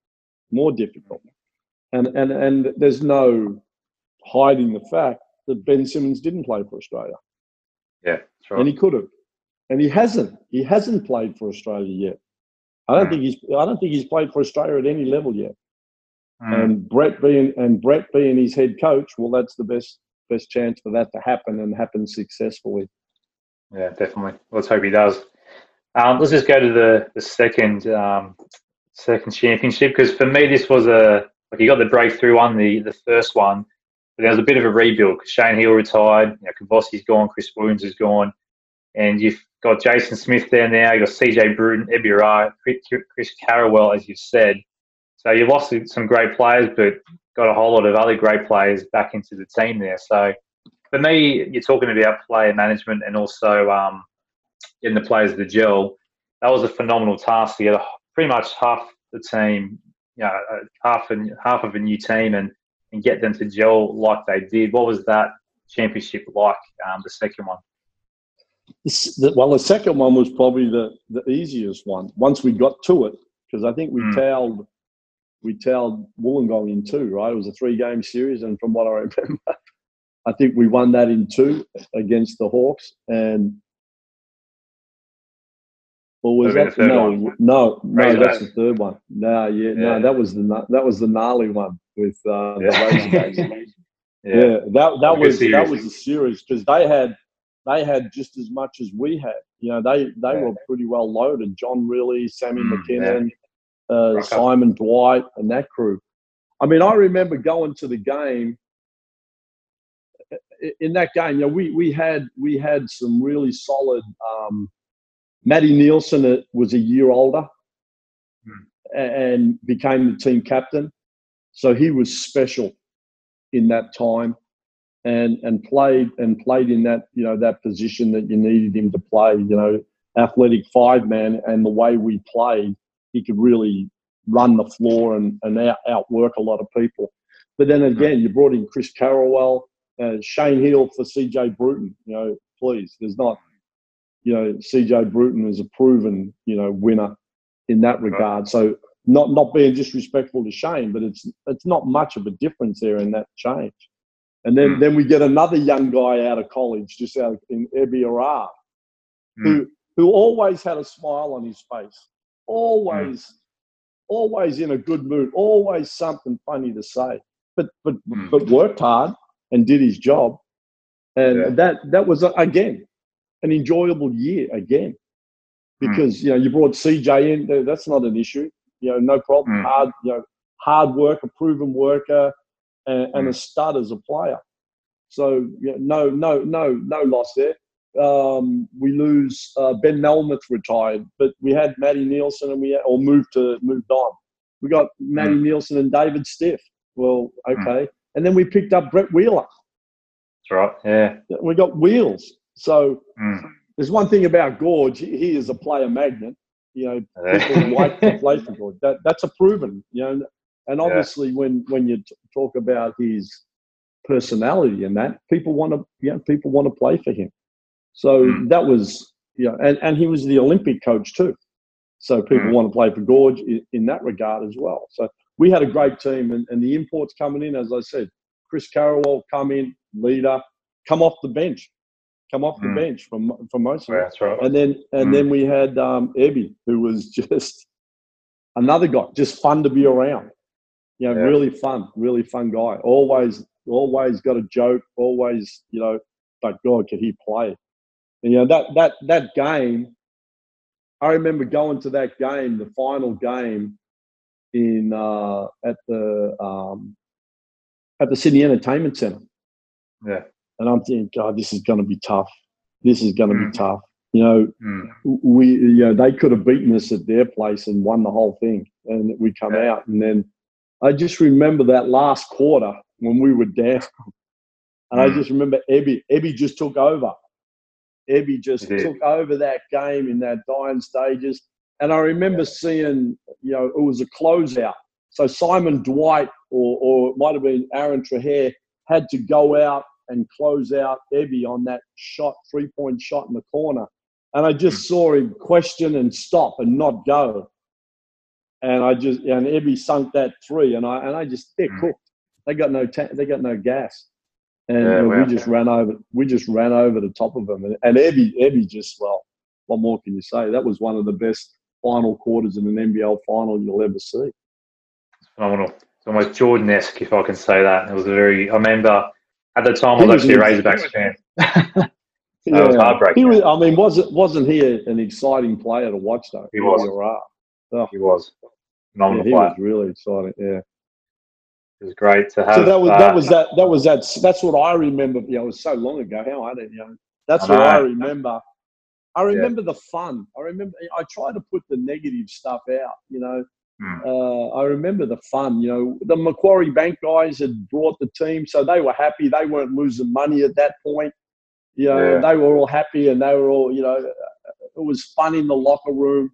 And there's no hiding the fact that Ben Simmons didn't play for Australia. Yeah, that's right. And he could have. And he hasn't. He hasn't played for Australia yet. I don't think he's played for Australia at any level yet. And Brett being his head coach, well, that's the best chance for that to happen and happen successfully. Yeah, definitely. Let's hope he does. Let's just go to the second championship, because for me this was like, he got the breakthrough on the first one, but there was a bit of a rebuild. Shane Heal retired, you know, Kavossy's gone, Chris Williams is gone, and you've got Jason Smith there now. You've got CJ Bruton, Ebirah, Chris Carrawell, as you've said. So you lost some great players, but got a whole lot of other great players back into the team there. So for me, you're talking about player management and also getting the players the gel. That was a phenomenal task. You had pretty much half the team, you know, half of a new team, and get them to gel like they did. What was that championship like, the second one? Well, the second one was probably the easiest one once we got to it, because I think we tailed Wollongong in two, right? It was a 3-game series, and from what I remember, I think we won that in 2 against the Hawks. And or was that no? That's the third one. That was the gnarly one with the Razorbacks. That was the series, because they had just as much as we had. You know, they were pretty well loaded. John Riley, Sammy McKinnon. Simon Dwight and that crew. I mean, I remember going to the game. In that game, you know, we had some really solid. Matty Nielsen was a year older and became the team captain, so he was special in that time, and played in that, you know, that position that you needed him to play. You know, athletic 5-man, and the way we played. He could really run the floor and outwork a lot of people. But then again, you brought in Chris Carrawell, Shane Heal for CJ Bruton. You know, please, there's not, you know, CJ Bruton is a proven, you know, winner in that regard. So not being disrespectful to Shane, but it's not much of a difference there in that change. And then we get another young guy out of college, just out in Ebirah, who always had a smile on his face. Always in a good mood, always something funny to say, but worked hard and did his job. And that was, again, an enjoyable year again, because, you know, you brought CJ in. That's not an issue. You know, no problem. Hard work, a proven worker, and a stud as a player. So, you know, no loss there. We lose Ben Melmeth retired, but we had Matty Nielsen, and we moved on. We got Matty Nielsen and David Stiff. Well, okay, and then we picked up Brett Wheeler. That's right. Yeah, we got Wheels. So there's one thing about Goorj. He is a player magnet. You know, people like to play for Goorj. That's a proven. You know, and obviously when you talk about his personality and that, people want to play for him. So that was, you know, and he was the Olympic coach too. So people want to play for Goorj in that regard as well. So we had a great team, and the imports coming in, as I said, Chris Carrawell come in, leader, come off the bench for most of it. That's right. And then we had Ebby, who was just another guy, just fun to be around. You know, really fun guy. Always got a joke, always, you know, but God, could he play? And, you know, that game, I remember going to that game, the final game in at the Sydney Entertainment Centre. Yeah. And I'm thinking, God, this is going to be tough. This is going to be tough. You know, they could have beaten us at their place and won the whole thing, and we come out. And then I just remember that last quarter when we were down, and I just remember Ebby just took over. Ebby just took over that game in that dying stages. And I remember seeing, you know, it was a closeout. So Simon Dwight or it might have been Aaron Trehare had to go out and close out Ebby on that shot, three-point shot in the corner. And I just saw him question and stop and not go. And Ebby sunk that three, and I just, they're cooked. They got no gas. And we just ran over the top of them. And Ebby just, well, what more can you say? That was one of the best final quarters in an NBL final you'll ever see. It's phenomenal. It's almost Jordan-esque, if I can say that. It was I remember at the time I was actually a Razorbacks fan. It was heartbreaking. Wasn't he an exciting player to watch, though? He was. He was. Phenomenal player. He was really exciting, yeah. It was great to have. So that's what I remember. You know, it was so long ago. How I didn't, you know. That's what I remember. I remember the fun. I remember. I try to put the negative stuff out. You know, I remember the fun. You know, the Macquarie Bank guys had brought the team, so they were happy. They weren't losing money at that point. You know, they were all happy, and they were all. You know, it was fun in the locker room.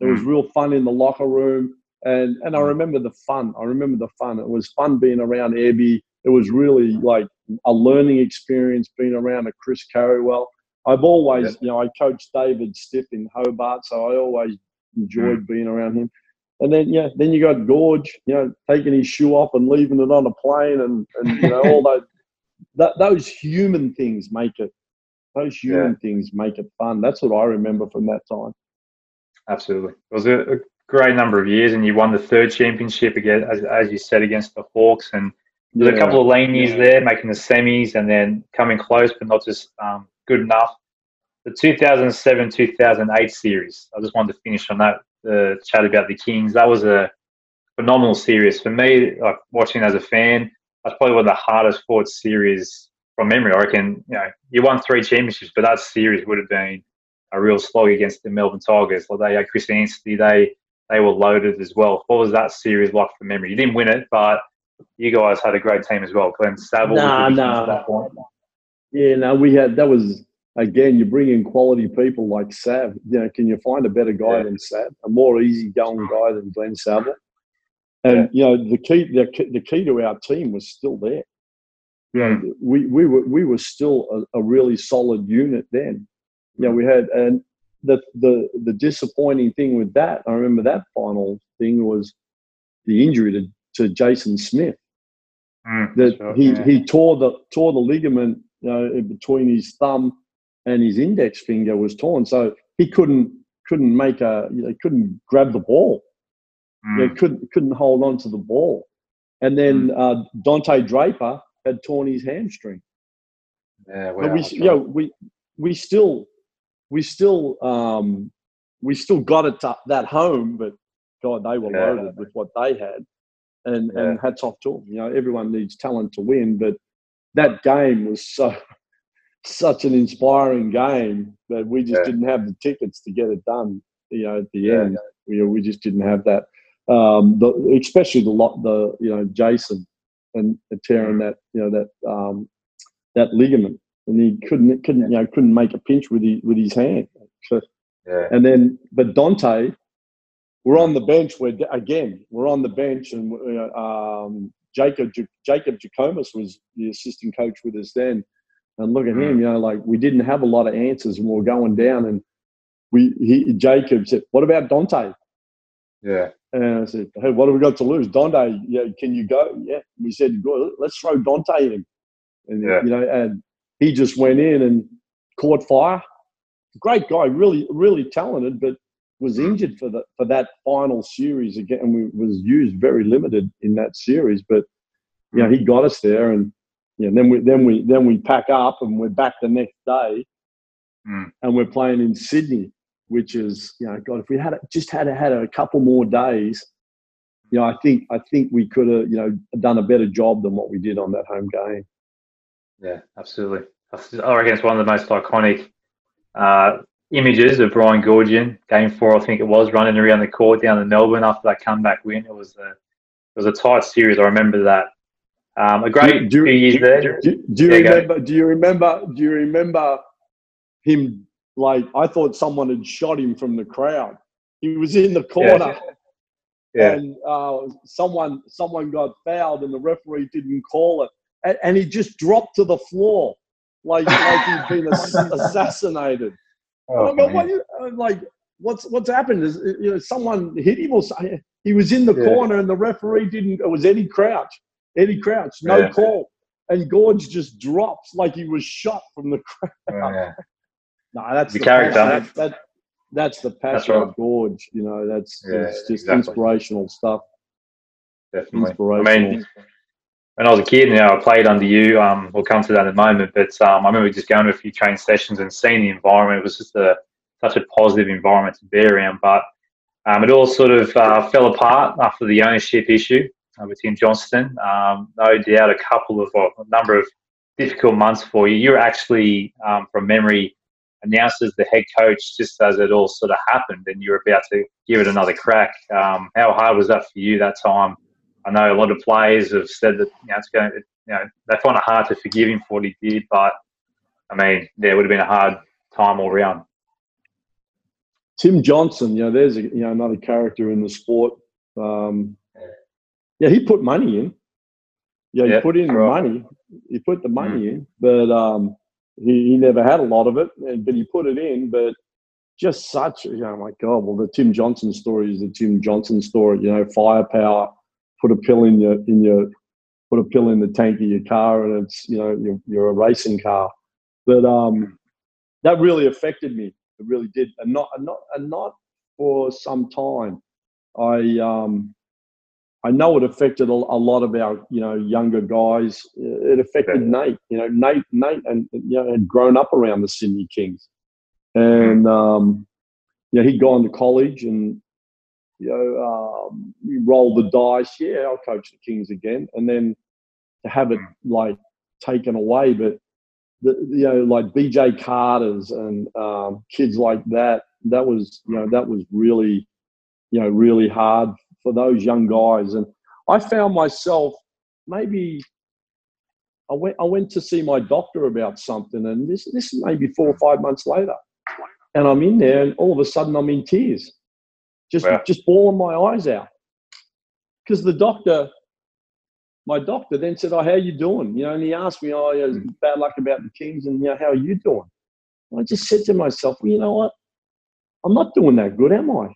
There was real fun in the locker room. And I remember the fun. It was fun being around Ebby. It was really like a learning experience being around a Chris Carrawell. I've always, you know, I coached David Stiff in Hobart, so I always enjoyed being around him. And then, then you got Gorge, you know, taking his shoe off and leaving it on a plane and you know, all those human things make it. Those human things make it fun. That's what I remember from that time. Absolutely. Was it a great number of years, and you won the third championship again, as you said, against the Hawks, and there's a couple of lean years there, making the semis and then coming close but not just good enough. The 2007-2008 series, I just wanted to finish on that, the chat about the Kings. That was a phenomenal series for me, like watching as a fan. That's probably one of the hardest fought series from memory, I reckon. You know, you won three championships, but that series would have been a real slog against the Melbourne Tigers. Like they had Chris Anstey, they were loaded as well. What was that series like from memory? You didn't win it, but you guys had a great team as well. Glenn Saville was at that point. Yeah, no, we had – that was – again, you bring in quality people like Sav. You know, can you find a better guy than Sav, a more easygoing guy than Glenn Saville? And, you know, the key to our team was still there. Yeah. We were still a really solid unit then. You know, we had – and the disappointing thing with that, I remember that final thing was the injury to Jason Smith. He tore the ligament, you know, in between his thumb and his index finger was torn, so he couldn't make a, you know, couldn't grab the ball. You know, couldn't hold on to the ball, and then Dante Draper had torn his hamstring. Yeah, well, we still got it to that home, but God, they were loaded with what they had, and hats off to them. You know, everyone needs talent to win, but that game was such an inspiring game that we just didn't have the tickets to get it done. You know, at the end, we just didn't have that. Especially you know, Jason and tearing that, you know, that ligament. And he couldn't make a pinch with his hand. So, and then, but Dante, we're on the bench. We're on the bench, and Jacob Jacomas was the assistant coach with us then. And look at him, you know, like we didn't have a lot of answers, and we were going down. And Jacob said, "What about Dante?" Yeah. And I said, "Hey, what have we got to lose? Dante, yeah, can you go?" Yeah. And we said, "Good, let's throw Dante in," and you know, and he just went in and caught fire. Great guy, really, really talented, but was injured for that final series again. And was used very limited in that series. But you know, he got us there, and you know, then we pack up and we're back the next day, and we're playing in Sydney, which is, you know, God, if we had just had a couple more days, you know, I think we could have, you know, done a better job than what we did on that home game. Yeah, absolutely. I reckon it's one of the most iconic images of Brian Goorjian, game 4, I think it was, running around the court down in Melbourne after that comeback win. It was a tight series. I remember that. A great few years there. Do you remember him? Like, I thought someone had shot him from the crowd. He was in the corner, and someone got fouled, and the referee didn't call it, and he just dropped to the floor, like he'd been assassinated. Oh, but what's happened is, you know, someone hit him or something. He was in the corner, and the referee didn't. It was Eddie Crouch. No call, and Gorge just drops like he was shot from the crowd. No, that's the character. That's the passion of Gorge. You know, it's just inspirational stuff. Definitely. Inspirational. I mean, when I was a kid, you know, I played under you. We'll come to that in a moment, but I remember just going to a few training sessions and seeing the environment. It was just such a positive environment to be around, but it all sort of fell apart after the ownership issue with Tim Johnston. No doubt, a number of difficult months for you. You were actually, from memory, announced as the head coach just as it all sort of happened, and you were about to give it another crack. How hard was that for you that time? I know a lot of players have said that, you know, they find it hard to forgive him for what he did, but I mean, there would have been a hard time all round. Tim Johnston, you know, there's another character in the sport. Yeah, he put money in. Yeah, he put in the money. He put the money in, but he never had a lot of it, but he put it in. But just such, you know, my God, well, the Tim Johnston story is the Tim Johnston story. You know, firepower. Put a pill in the tank of your car, and it's, you know, you're a racing car. But that really affected me. It really did, and not for some time. I know it affected a lot of our, you know, younger guys. It affected Nate. You know, Nate, and you know, had grown up around the Sydney Kings, and yeah, he'd gone to college and. You know, you roll the dice. Yeah, I'll coach the Kings again, and then to have it like taken away. But you know, like BJ Carter's and kids like that. That was really, you know, really hard for those young guys. And I found myself maybe I went to see my doctor about something, and this is maybe 4 or 5 months later, and I'm in there, and all of a sudden I'm in tears. Just bawling my eyes out, because my doctor then said, "Oh, how are you doing?" You know, and he asked me, "Oh, yeah, bad luck about the Kings, and you know, how are you doing?" And I just said to myself, "Well, you know what? I'm not doing that good, am I?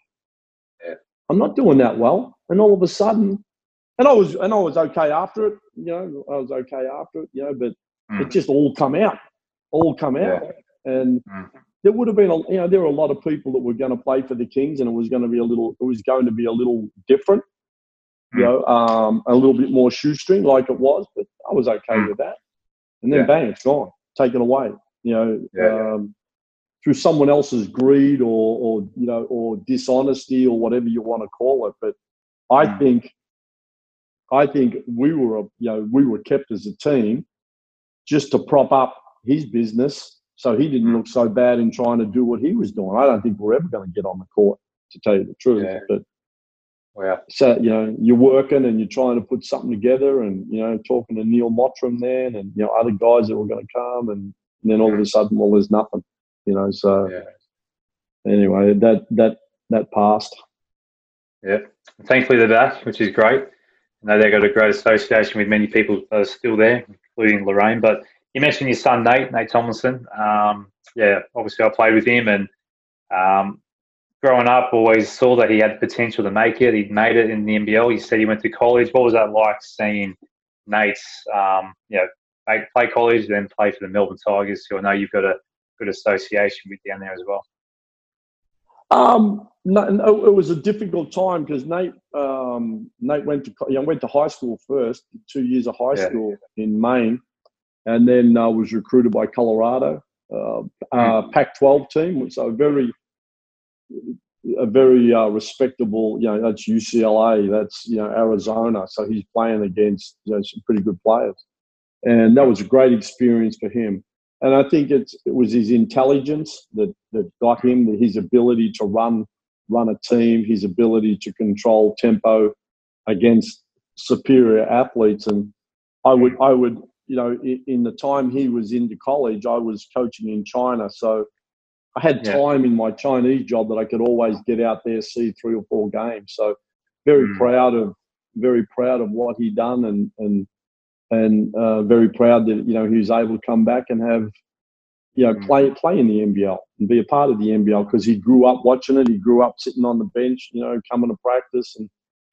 Yeah. I'm not doing that well." And all of a sudden, and I was okay after it. You know, You know, but it just all come out, and. There would have been, you know, there were a lot of people that were going to play for the Kings, and it was going to be a little different, you know, a little bit more shoestring like it was, but I was okay with that. And then bang, it's gone, taken away, you know, through someone else's greed or you know, or dishonesty or whatever you want to call it. But I think we were kept as a team just to prop up his business. So he didn't look so bad in trying to do what he was doing. I don't think we're ever going to get on the court, to tell you the truth. Yeah. But so, you know, you're working and you're trying to put something together, and, you know, talking to Neil Mottram then, and, you know, other guys that were going to come, and then all of a sudden, well, there's nothing, you know. So anyway, that passed. Yeah. Thankfully they're back, which is great. I know they've got a great association with many people that are still there, including Lorraine, but... You mentioned your son, Nate Tomlinson. Obviously I played with him, and growing up always saw that he had the potential to make it. He'd made it in the NBL. You said he went to college. What was that like, seeing Nate's, you know, play college, then play for the Melbourne Tigers, who I know you've got a good association with down there as well? No, it was a difficult time because Nate went to high school first, 2 years of high school in Maine. And then I was recruited by Colorado Pac-12 team, so a very respectable, you know, that's UCLA, that's, you know, Arizona. So he's playing against, you know, some pretty good players. And that was a great experience for him. And I think it was his intelligence that got him, his ability to run a team, his ability to control tempo against superior athletes. And I would, you know, in the time he was into college, I was coaching in China. So I had time in my Chinese job that I could always get out there, see 3 or 4 games. So very proud of what he done and very proud that, you know, he was able to come back and have, you know, play in the NBL and be a part of the NBL, because he grew up watching it. He grew up sitting on the bench, you know, coming to practice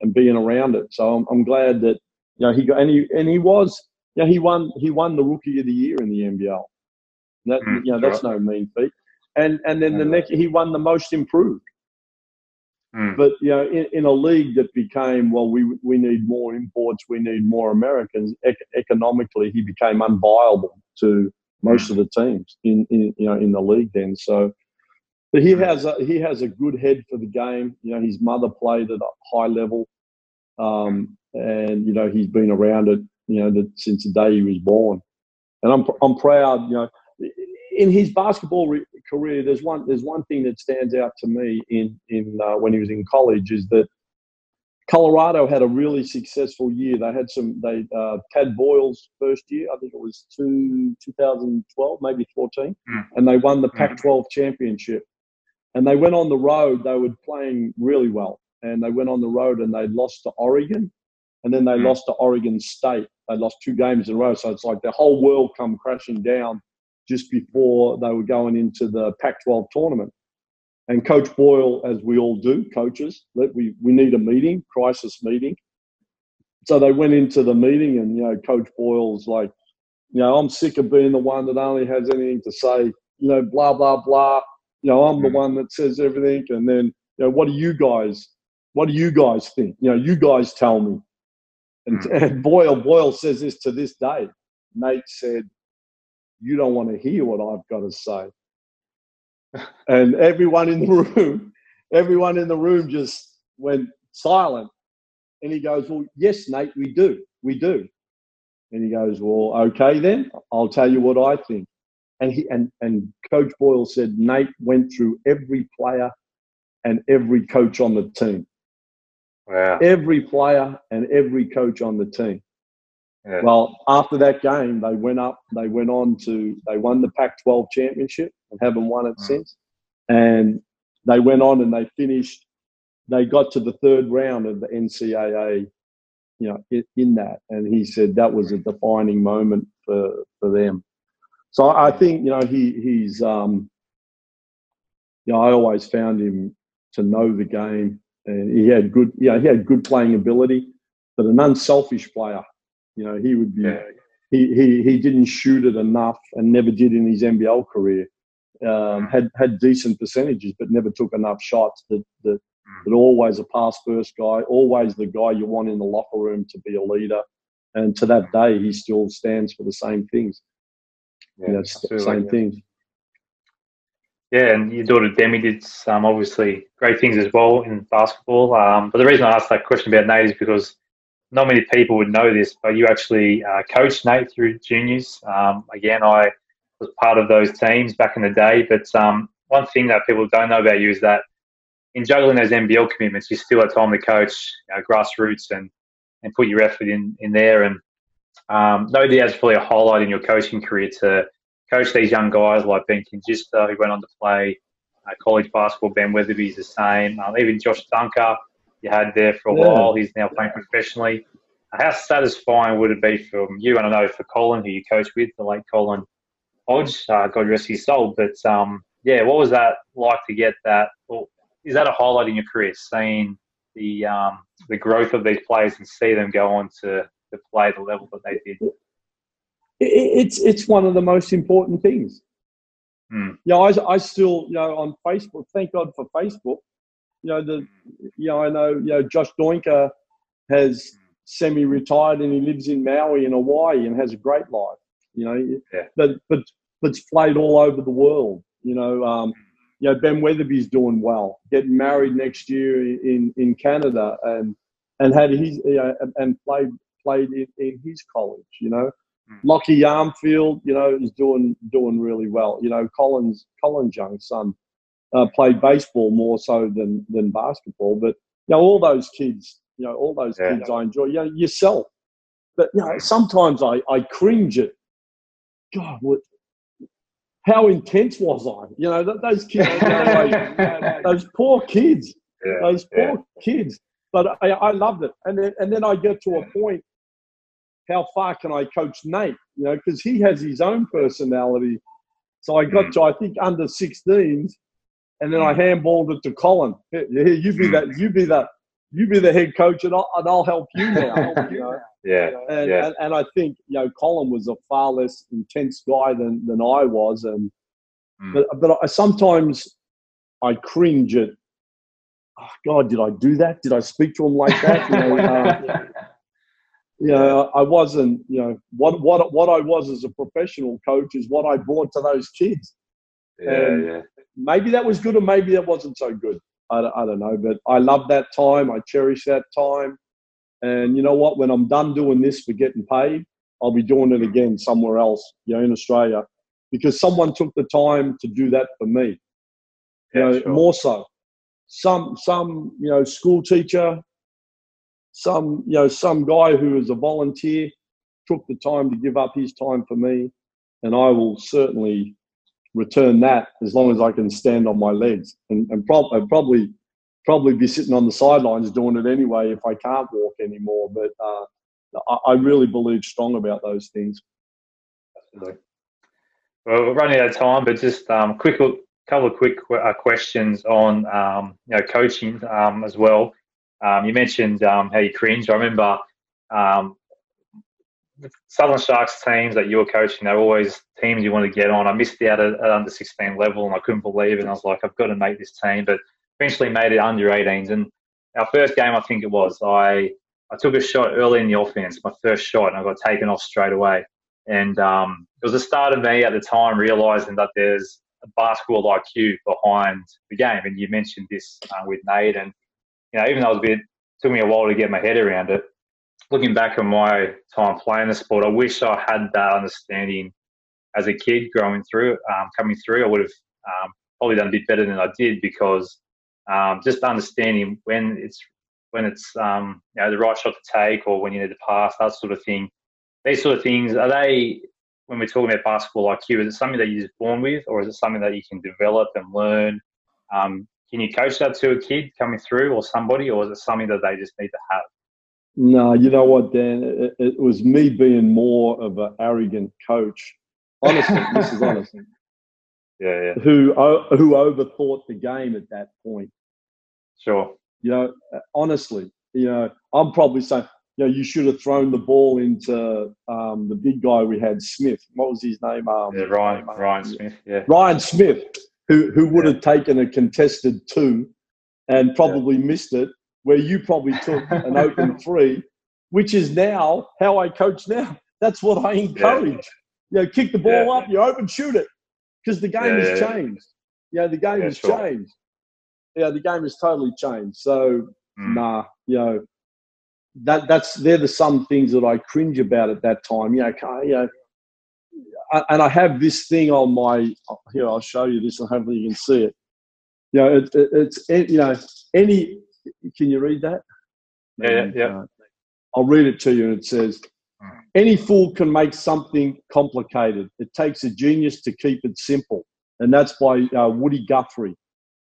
and being around it. So I'm glad that, you know, he won the Rookie of the Year in the NBL. That, you know, that's no mean feat. And then the next, he won the Most Improved. But, you know, in a league that became, well, we need more imports, we need more Americans, economically he became unviable to most of the teams in the league then. So but he has a good head for the game. You know, his mother played at a high level, and, you know, he's been around it, you know, since the day he was born. And I'm proud, you know, in his basketball career, there's one thing that stands out to me in when he was in college, is that Colorado had a really successful year. They had Tad Boyle's first year, I think it was 2012, maybe 14, and they won the Pac-12 championship. And they went on the road. They were playing really well, and they went on the road and they lost to Oregon, and then they lost to Oregon State. They lost 2 games in a row, so it's like the whole world come crashing down just before they were going into the Pac-12 tournament. And Coach Boyle, as we all do, coaches, we need a meeting, crisis meeting. So they went into the meeting and, you know, Coach Boyle's like, you know, I'm sick of being the one that only has anything to say, you know, blah, blah, blah. You know, I'm the one that says everything. And then, you know, what do you guys think? You know, you guys tell me. And Boyle says this to this day. Nate said, "You don't want to hear what I've got to say." And everyone in the room just went silent. And he goes, "Well, yes, Nate, we do. And he goes, "Well, okay then, I'll tell you what I think." And he and Coach Boyle said Nate went through every player and every coach on the team. Wow. Every player and every coach on the team. Yeah. Well, after that game, they won the Pac-12 championship and haven't won it since. And they went on and they got to the third round of the NCAA, you know, in that. And he said that was a defining moment for them. So I think, you know, he's you know, I always found him to know the game, and he had good playing ability, but an unselfish player. You know, he would be. Yeah. He didn't shoot it enough, and never did in his NBL career. Had decent percentages, but never took enough shots. That always a pass first guy, always the guy you want in the locker room to be a leader. And to that day, he still stands for the same things. Yeah, you know, things. Yeah, and your daughter Demi did some obviously great things as well in basketball. But the reason I asked that question about Nate is because not many people would know this, but you actually coached Nate through juniors. Again, I was part of those teams back in the day. But one thing that people don't know about you is that in juggling those NBL commitments, you still had time to coach, you know, grassroots and put your effort in there. And no doubt it's probably a highlight in your coaching career to coach these young guys like Ben Kingista, who went on to play college basketball. Ben Weatherby's the same. Even Josh Dunker, you had there for a while. He's now playing professionally. How satisfying would it be for you, and I know for Colin, who you coached with, the late Colin Hodge, God rest his soul, but what was that like to get that? Or is that a highlight in your career, seeing the growth of these players and see them go on to play the level that they did? It's one of the most important things. Yeah, you know, I still, you know, on Facebook, thank God for Facebook, you know, Josh Doinker has semi-retired and he lives in Maui in Hawaii and has a great life. You know, but that's played all over the world. You know, Ben Weatherby's doing well, getting married next year in Canada, and had his and played in his college. You know, Lockie Armfield, you know, is doing really well. You know, Colin's young son played baseball more so than basketball, but you know, all those kids. You know, all those kids I enjoy. You know, yourself. But, you know, sometimes I cringe at, God, how intense was I? You know, those kids, you know, like, those poor kids, those poor kids. But I loved it. And then I get to a point, how far can I coach Nate? You know, because he has his own personality. So I got to, I think, under 16s, and then I handballed it to Colin. Here, you be the head coach, and I'll help you now. You know? And I think, you know, Colin was a far less intense guy than I was, and but I, sometimes I cringe at, oh God, did I do that? Did I speak to him like that? You know, I wasn't. You know, what I was as a professional coach is what I brought to those kids. Maybe that was good, or maybe that wasn't so good. I don't know, but I love that time. I cherish that time. And you know what? When I'm done doing this for getting paid, I'll be doing it again somewhere else, you know, in Australia, because someone took the time to do that for me. More so. Some you know, school teacher, some guy who is a volunteer took the time to give up his time for me, and I will certainly return that as long as I can stand on my legs, and probably be sitting on the sidelines doing it anyway if I can't walk anymore. But I really believe strong about those things. Absolutely. Well, we're running out of time, but just a couple of quick questions on coaching as well. You mentioned how you cringe. I remember Southern Sharks teams that you were coaching, they're always teams you want to get on. I missed out at under 16 level, and I couldn't believe it. And I was like, I've got to make this team, but eventually made it under 18s. And our first game, I think it was, I took a shot early in the offense, my first shot, and I got taken off straight away. And it was the start of me at the time realizing that there's a basketball IQ behind the game. And you mentioned this with Nate, and you know, even though it took me a while to get my head around it, looking back on my time playing the sport, I wish I had that understanding as a kid growing through, coming through. I would have probably done a bit better than I did, because just understanding when it's the right shot to take, or when you need to pass, that sort of thing. These sort of things, are they, when we're talking about basketball IQ, is it something that you're just born with, or is it something that you can develop and learn? Can you coach that to a kid coming through, or somebody, or is it something that they just need to have? No, you know what, Dan? It was me being more of an arrogant coach. Honestly, this is honest. Yeah. Who overthought the game at that point? Sure. You know, honestly, you know, I'm probably saying, you know, you should have thrown the ball into the big guy we had, Smith. What was his name? Ryan Smith. Yeah. Ryan Smith, who would have taken a contested two, and probably missed it, where you probably took an open three, which is now how I coach now. That's what I encourage. Yeah. You know, kick the ball up, you open, shoot it, because the game has changed. Yeah, the game has changed. Yeah, the game has totally changed. So, you know, they're the some things that I cringe about at that time. And I have this thing on my, here, I'll show you this, and hopefully you can see it. You know, it's you know, any... Can you read that? Yeah. I'll read it to you. It says, any fool can make something complicated. It takes a genius to keep it simple. And that's by Woody Guthrie.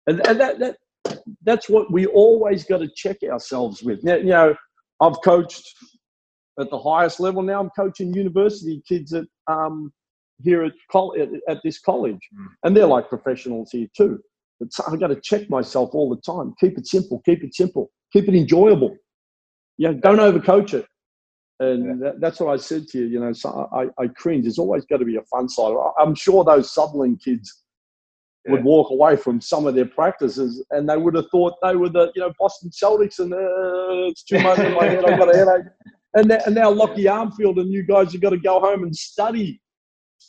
And that's what we always got to check ourselves with. Now, you know, I've coached at the highest level. Now I'm coaching university kids at here at this college. And they're like professionals here too. I've got to check myself all the time. Keep it simple. Keep it simple. Keep it enjoyable. Yeah, don't overcoach it. And that's what I said to you. You know, so I cringe. There's always got to be a fun side. I'm sure those Sutherland kids would walk away from some of their practices, and they would have thought they were the, you know, Boston Celtics, and it's too much in my head. I've got a headache. And now Lockie Armfield and you guys have got to go home and study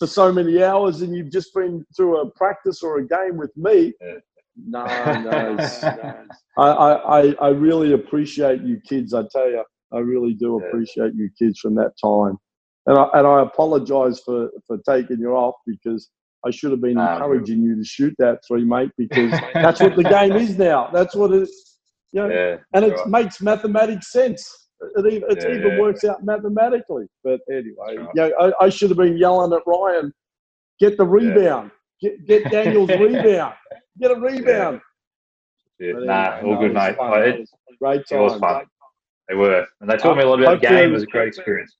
for so many hours and you've just been through a practice or a game with me. Yeah. No. I really appreciate you kids. I tell you, I really do appreciate you kids from that time. And I apologise for taking you off because I should have been encouraging you to shoot that three, mate, because that's what the game is now. That's what it is. You know, and it makes mathematics sense. It even works out mathematically. But anyway, I should have been yelling at Ryan, get the rebound. Get Daniel's rebound. Get a rebound. Yeah. Anyway, all good, mate. Great time. It was fun. They were. And they taught me a lot about the game. It was a great experience.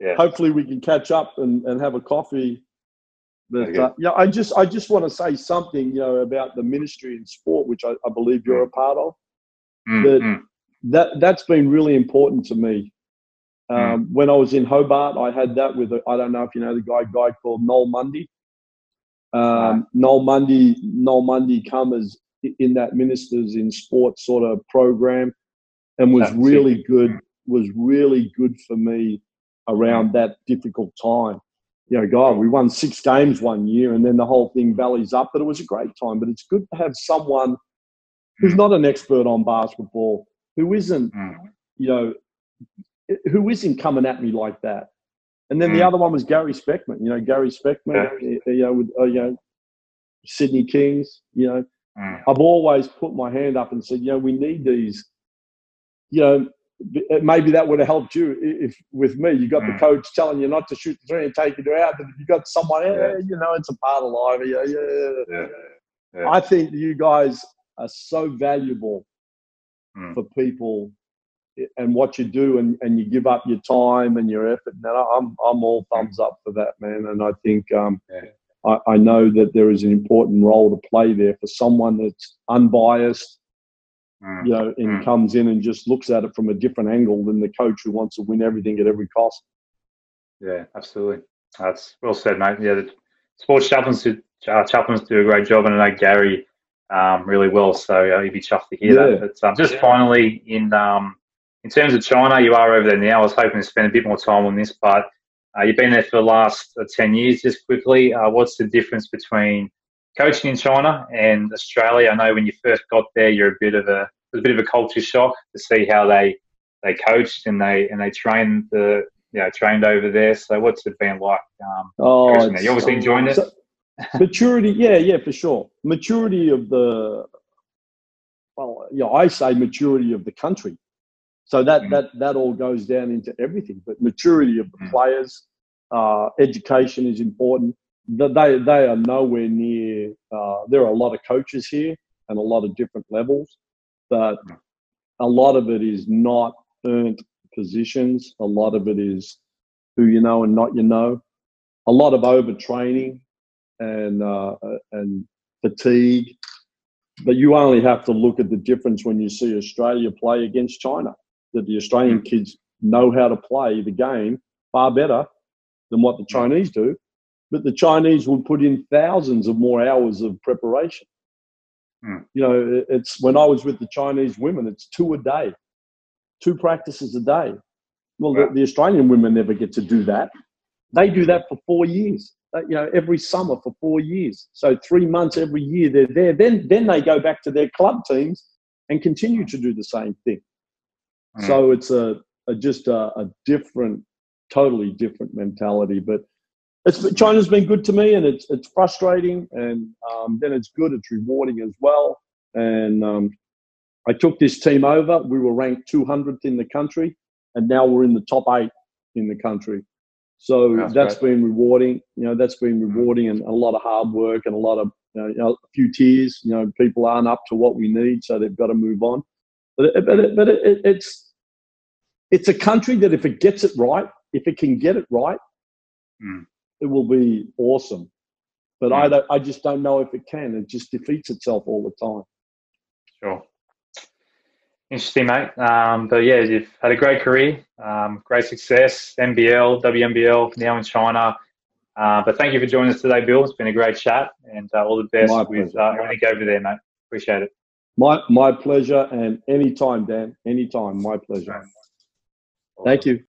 Yeah. Hopefully we can catch up and have a coffee. But I just want to say something, you know, about the ministry in sport, which I believe you're a part of. That's been really important to me. When I was in Hobart, I had that with I don't know if you know the guy called Noel Mundy. Noel Mundy come as in that Ministers in Sport sort of program, and was really good for me around that difficult time. You know, God, we won 6 games one year and then the whole thing valleys up, but it was a great time. But it's good to have someone who's not an expert on basketball, who isn't, who isn't coming at me like that. And then the other one was Gary Speckman. You know, Gary Speckman, with Sydney Kings, I've always put my hand up and said, we need these, maybe that would have helped you if with me. You got the coach telling you not to shoot the three and taking it out, but if you got someone, it's a part of life. I think you guys are so valuable for people and what you do, and you give up your time and your effort. And I'm all thumbs up for that, man. And I think I know that there is an important role to play there for someone that's unbiased, and comes in and just looks at it from a different angle than the coach who wants to win everything at every cost. Yeah, absolutely. That's well said, mate. Yeah, the sports chaplains do a great job, and I know Gary really well, so you'd be chuffed to hear that. But finally, in terms of China, you are over there now. I was hoping to spend a bit more time on this, but you've been there for the last 10 years. Just quickly, what's the difference between coaching in China and Australia? I know when you first got there, you're a bit of a culture shock to see how they coached and they trained over there. So what's it been like? You obviously enjoying it. So maturity, for sure. Maturity of maturity of the country. So that all goes down into everything. But maturity of the players, education is important. They are nowhere near. There are a lot of coaches here and a lot of different levels, but a lot of it is not earned positions. A lot of it is who you know and not you know. A lot of overtraining and fatigue. But you only have to look at the difference when you see Australia play against China. That the Australian kids know how to play the game far better than what the Chinese do, but the Chinese will put in thousands of more hours of preparation. It's when I was with the Chinese women, it's 2 a day, 2 practices a day. Well, the Australian women never get to do that. They do that for 4 years, every summer for 4 years. So 3 months every year they're there. Then they go back to their club teams and continue to do the same thing. So it's a different, totally different mentality. But China's been good to me, and it's frustrating, and then it's good. It's rewarding as well. And I took this team over. We were ranked 200th in the country, and now we're in the top 8 in the country. So that's been rewarding. That's been rewarding, and a lot of hard work, and a lot of a few tears. People aren't up to what we need, so they've got to move on. But it's a country that if it can get it right, it will be awesome. But I just don't know if it can. It just defeats itself all the time. Sure. Interesting, mate. But you've had a great career, great success, NBL, WNBL, now in China. But thank you for joining us today, Bill. It's been a great chat, and all the best with everything over there, mate. Appreciate it. My pleasure, and anytime, Dan. Anytime, my pleasure. Thank you.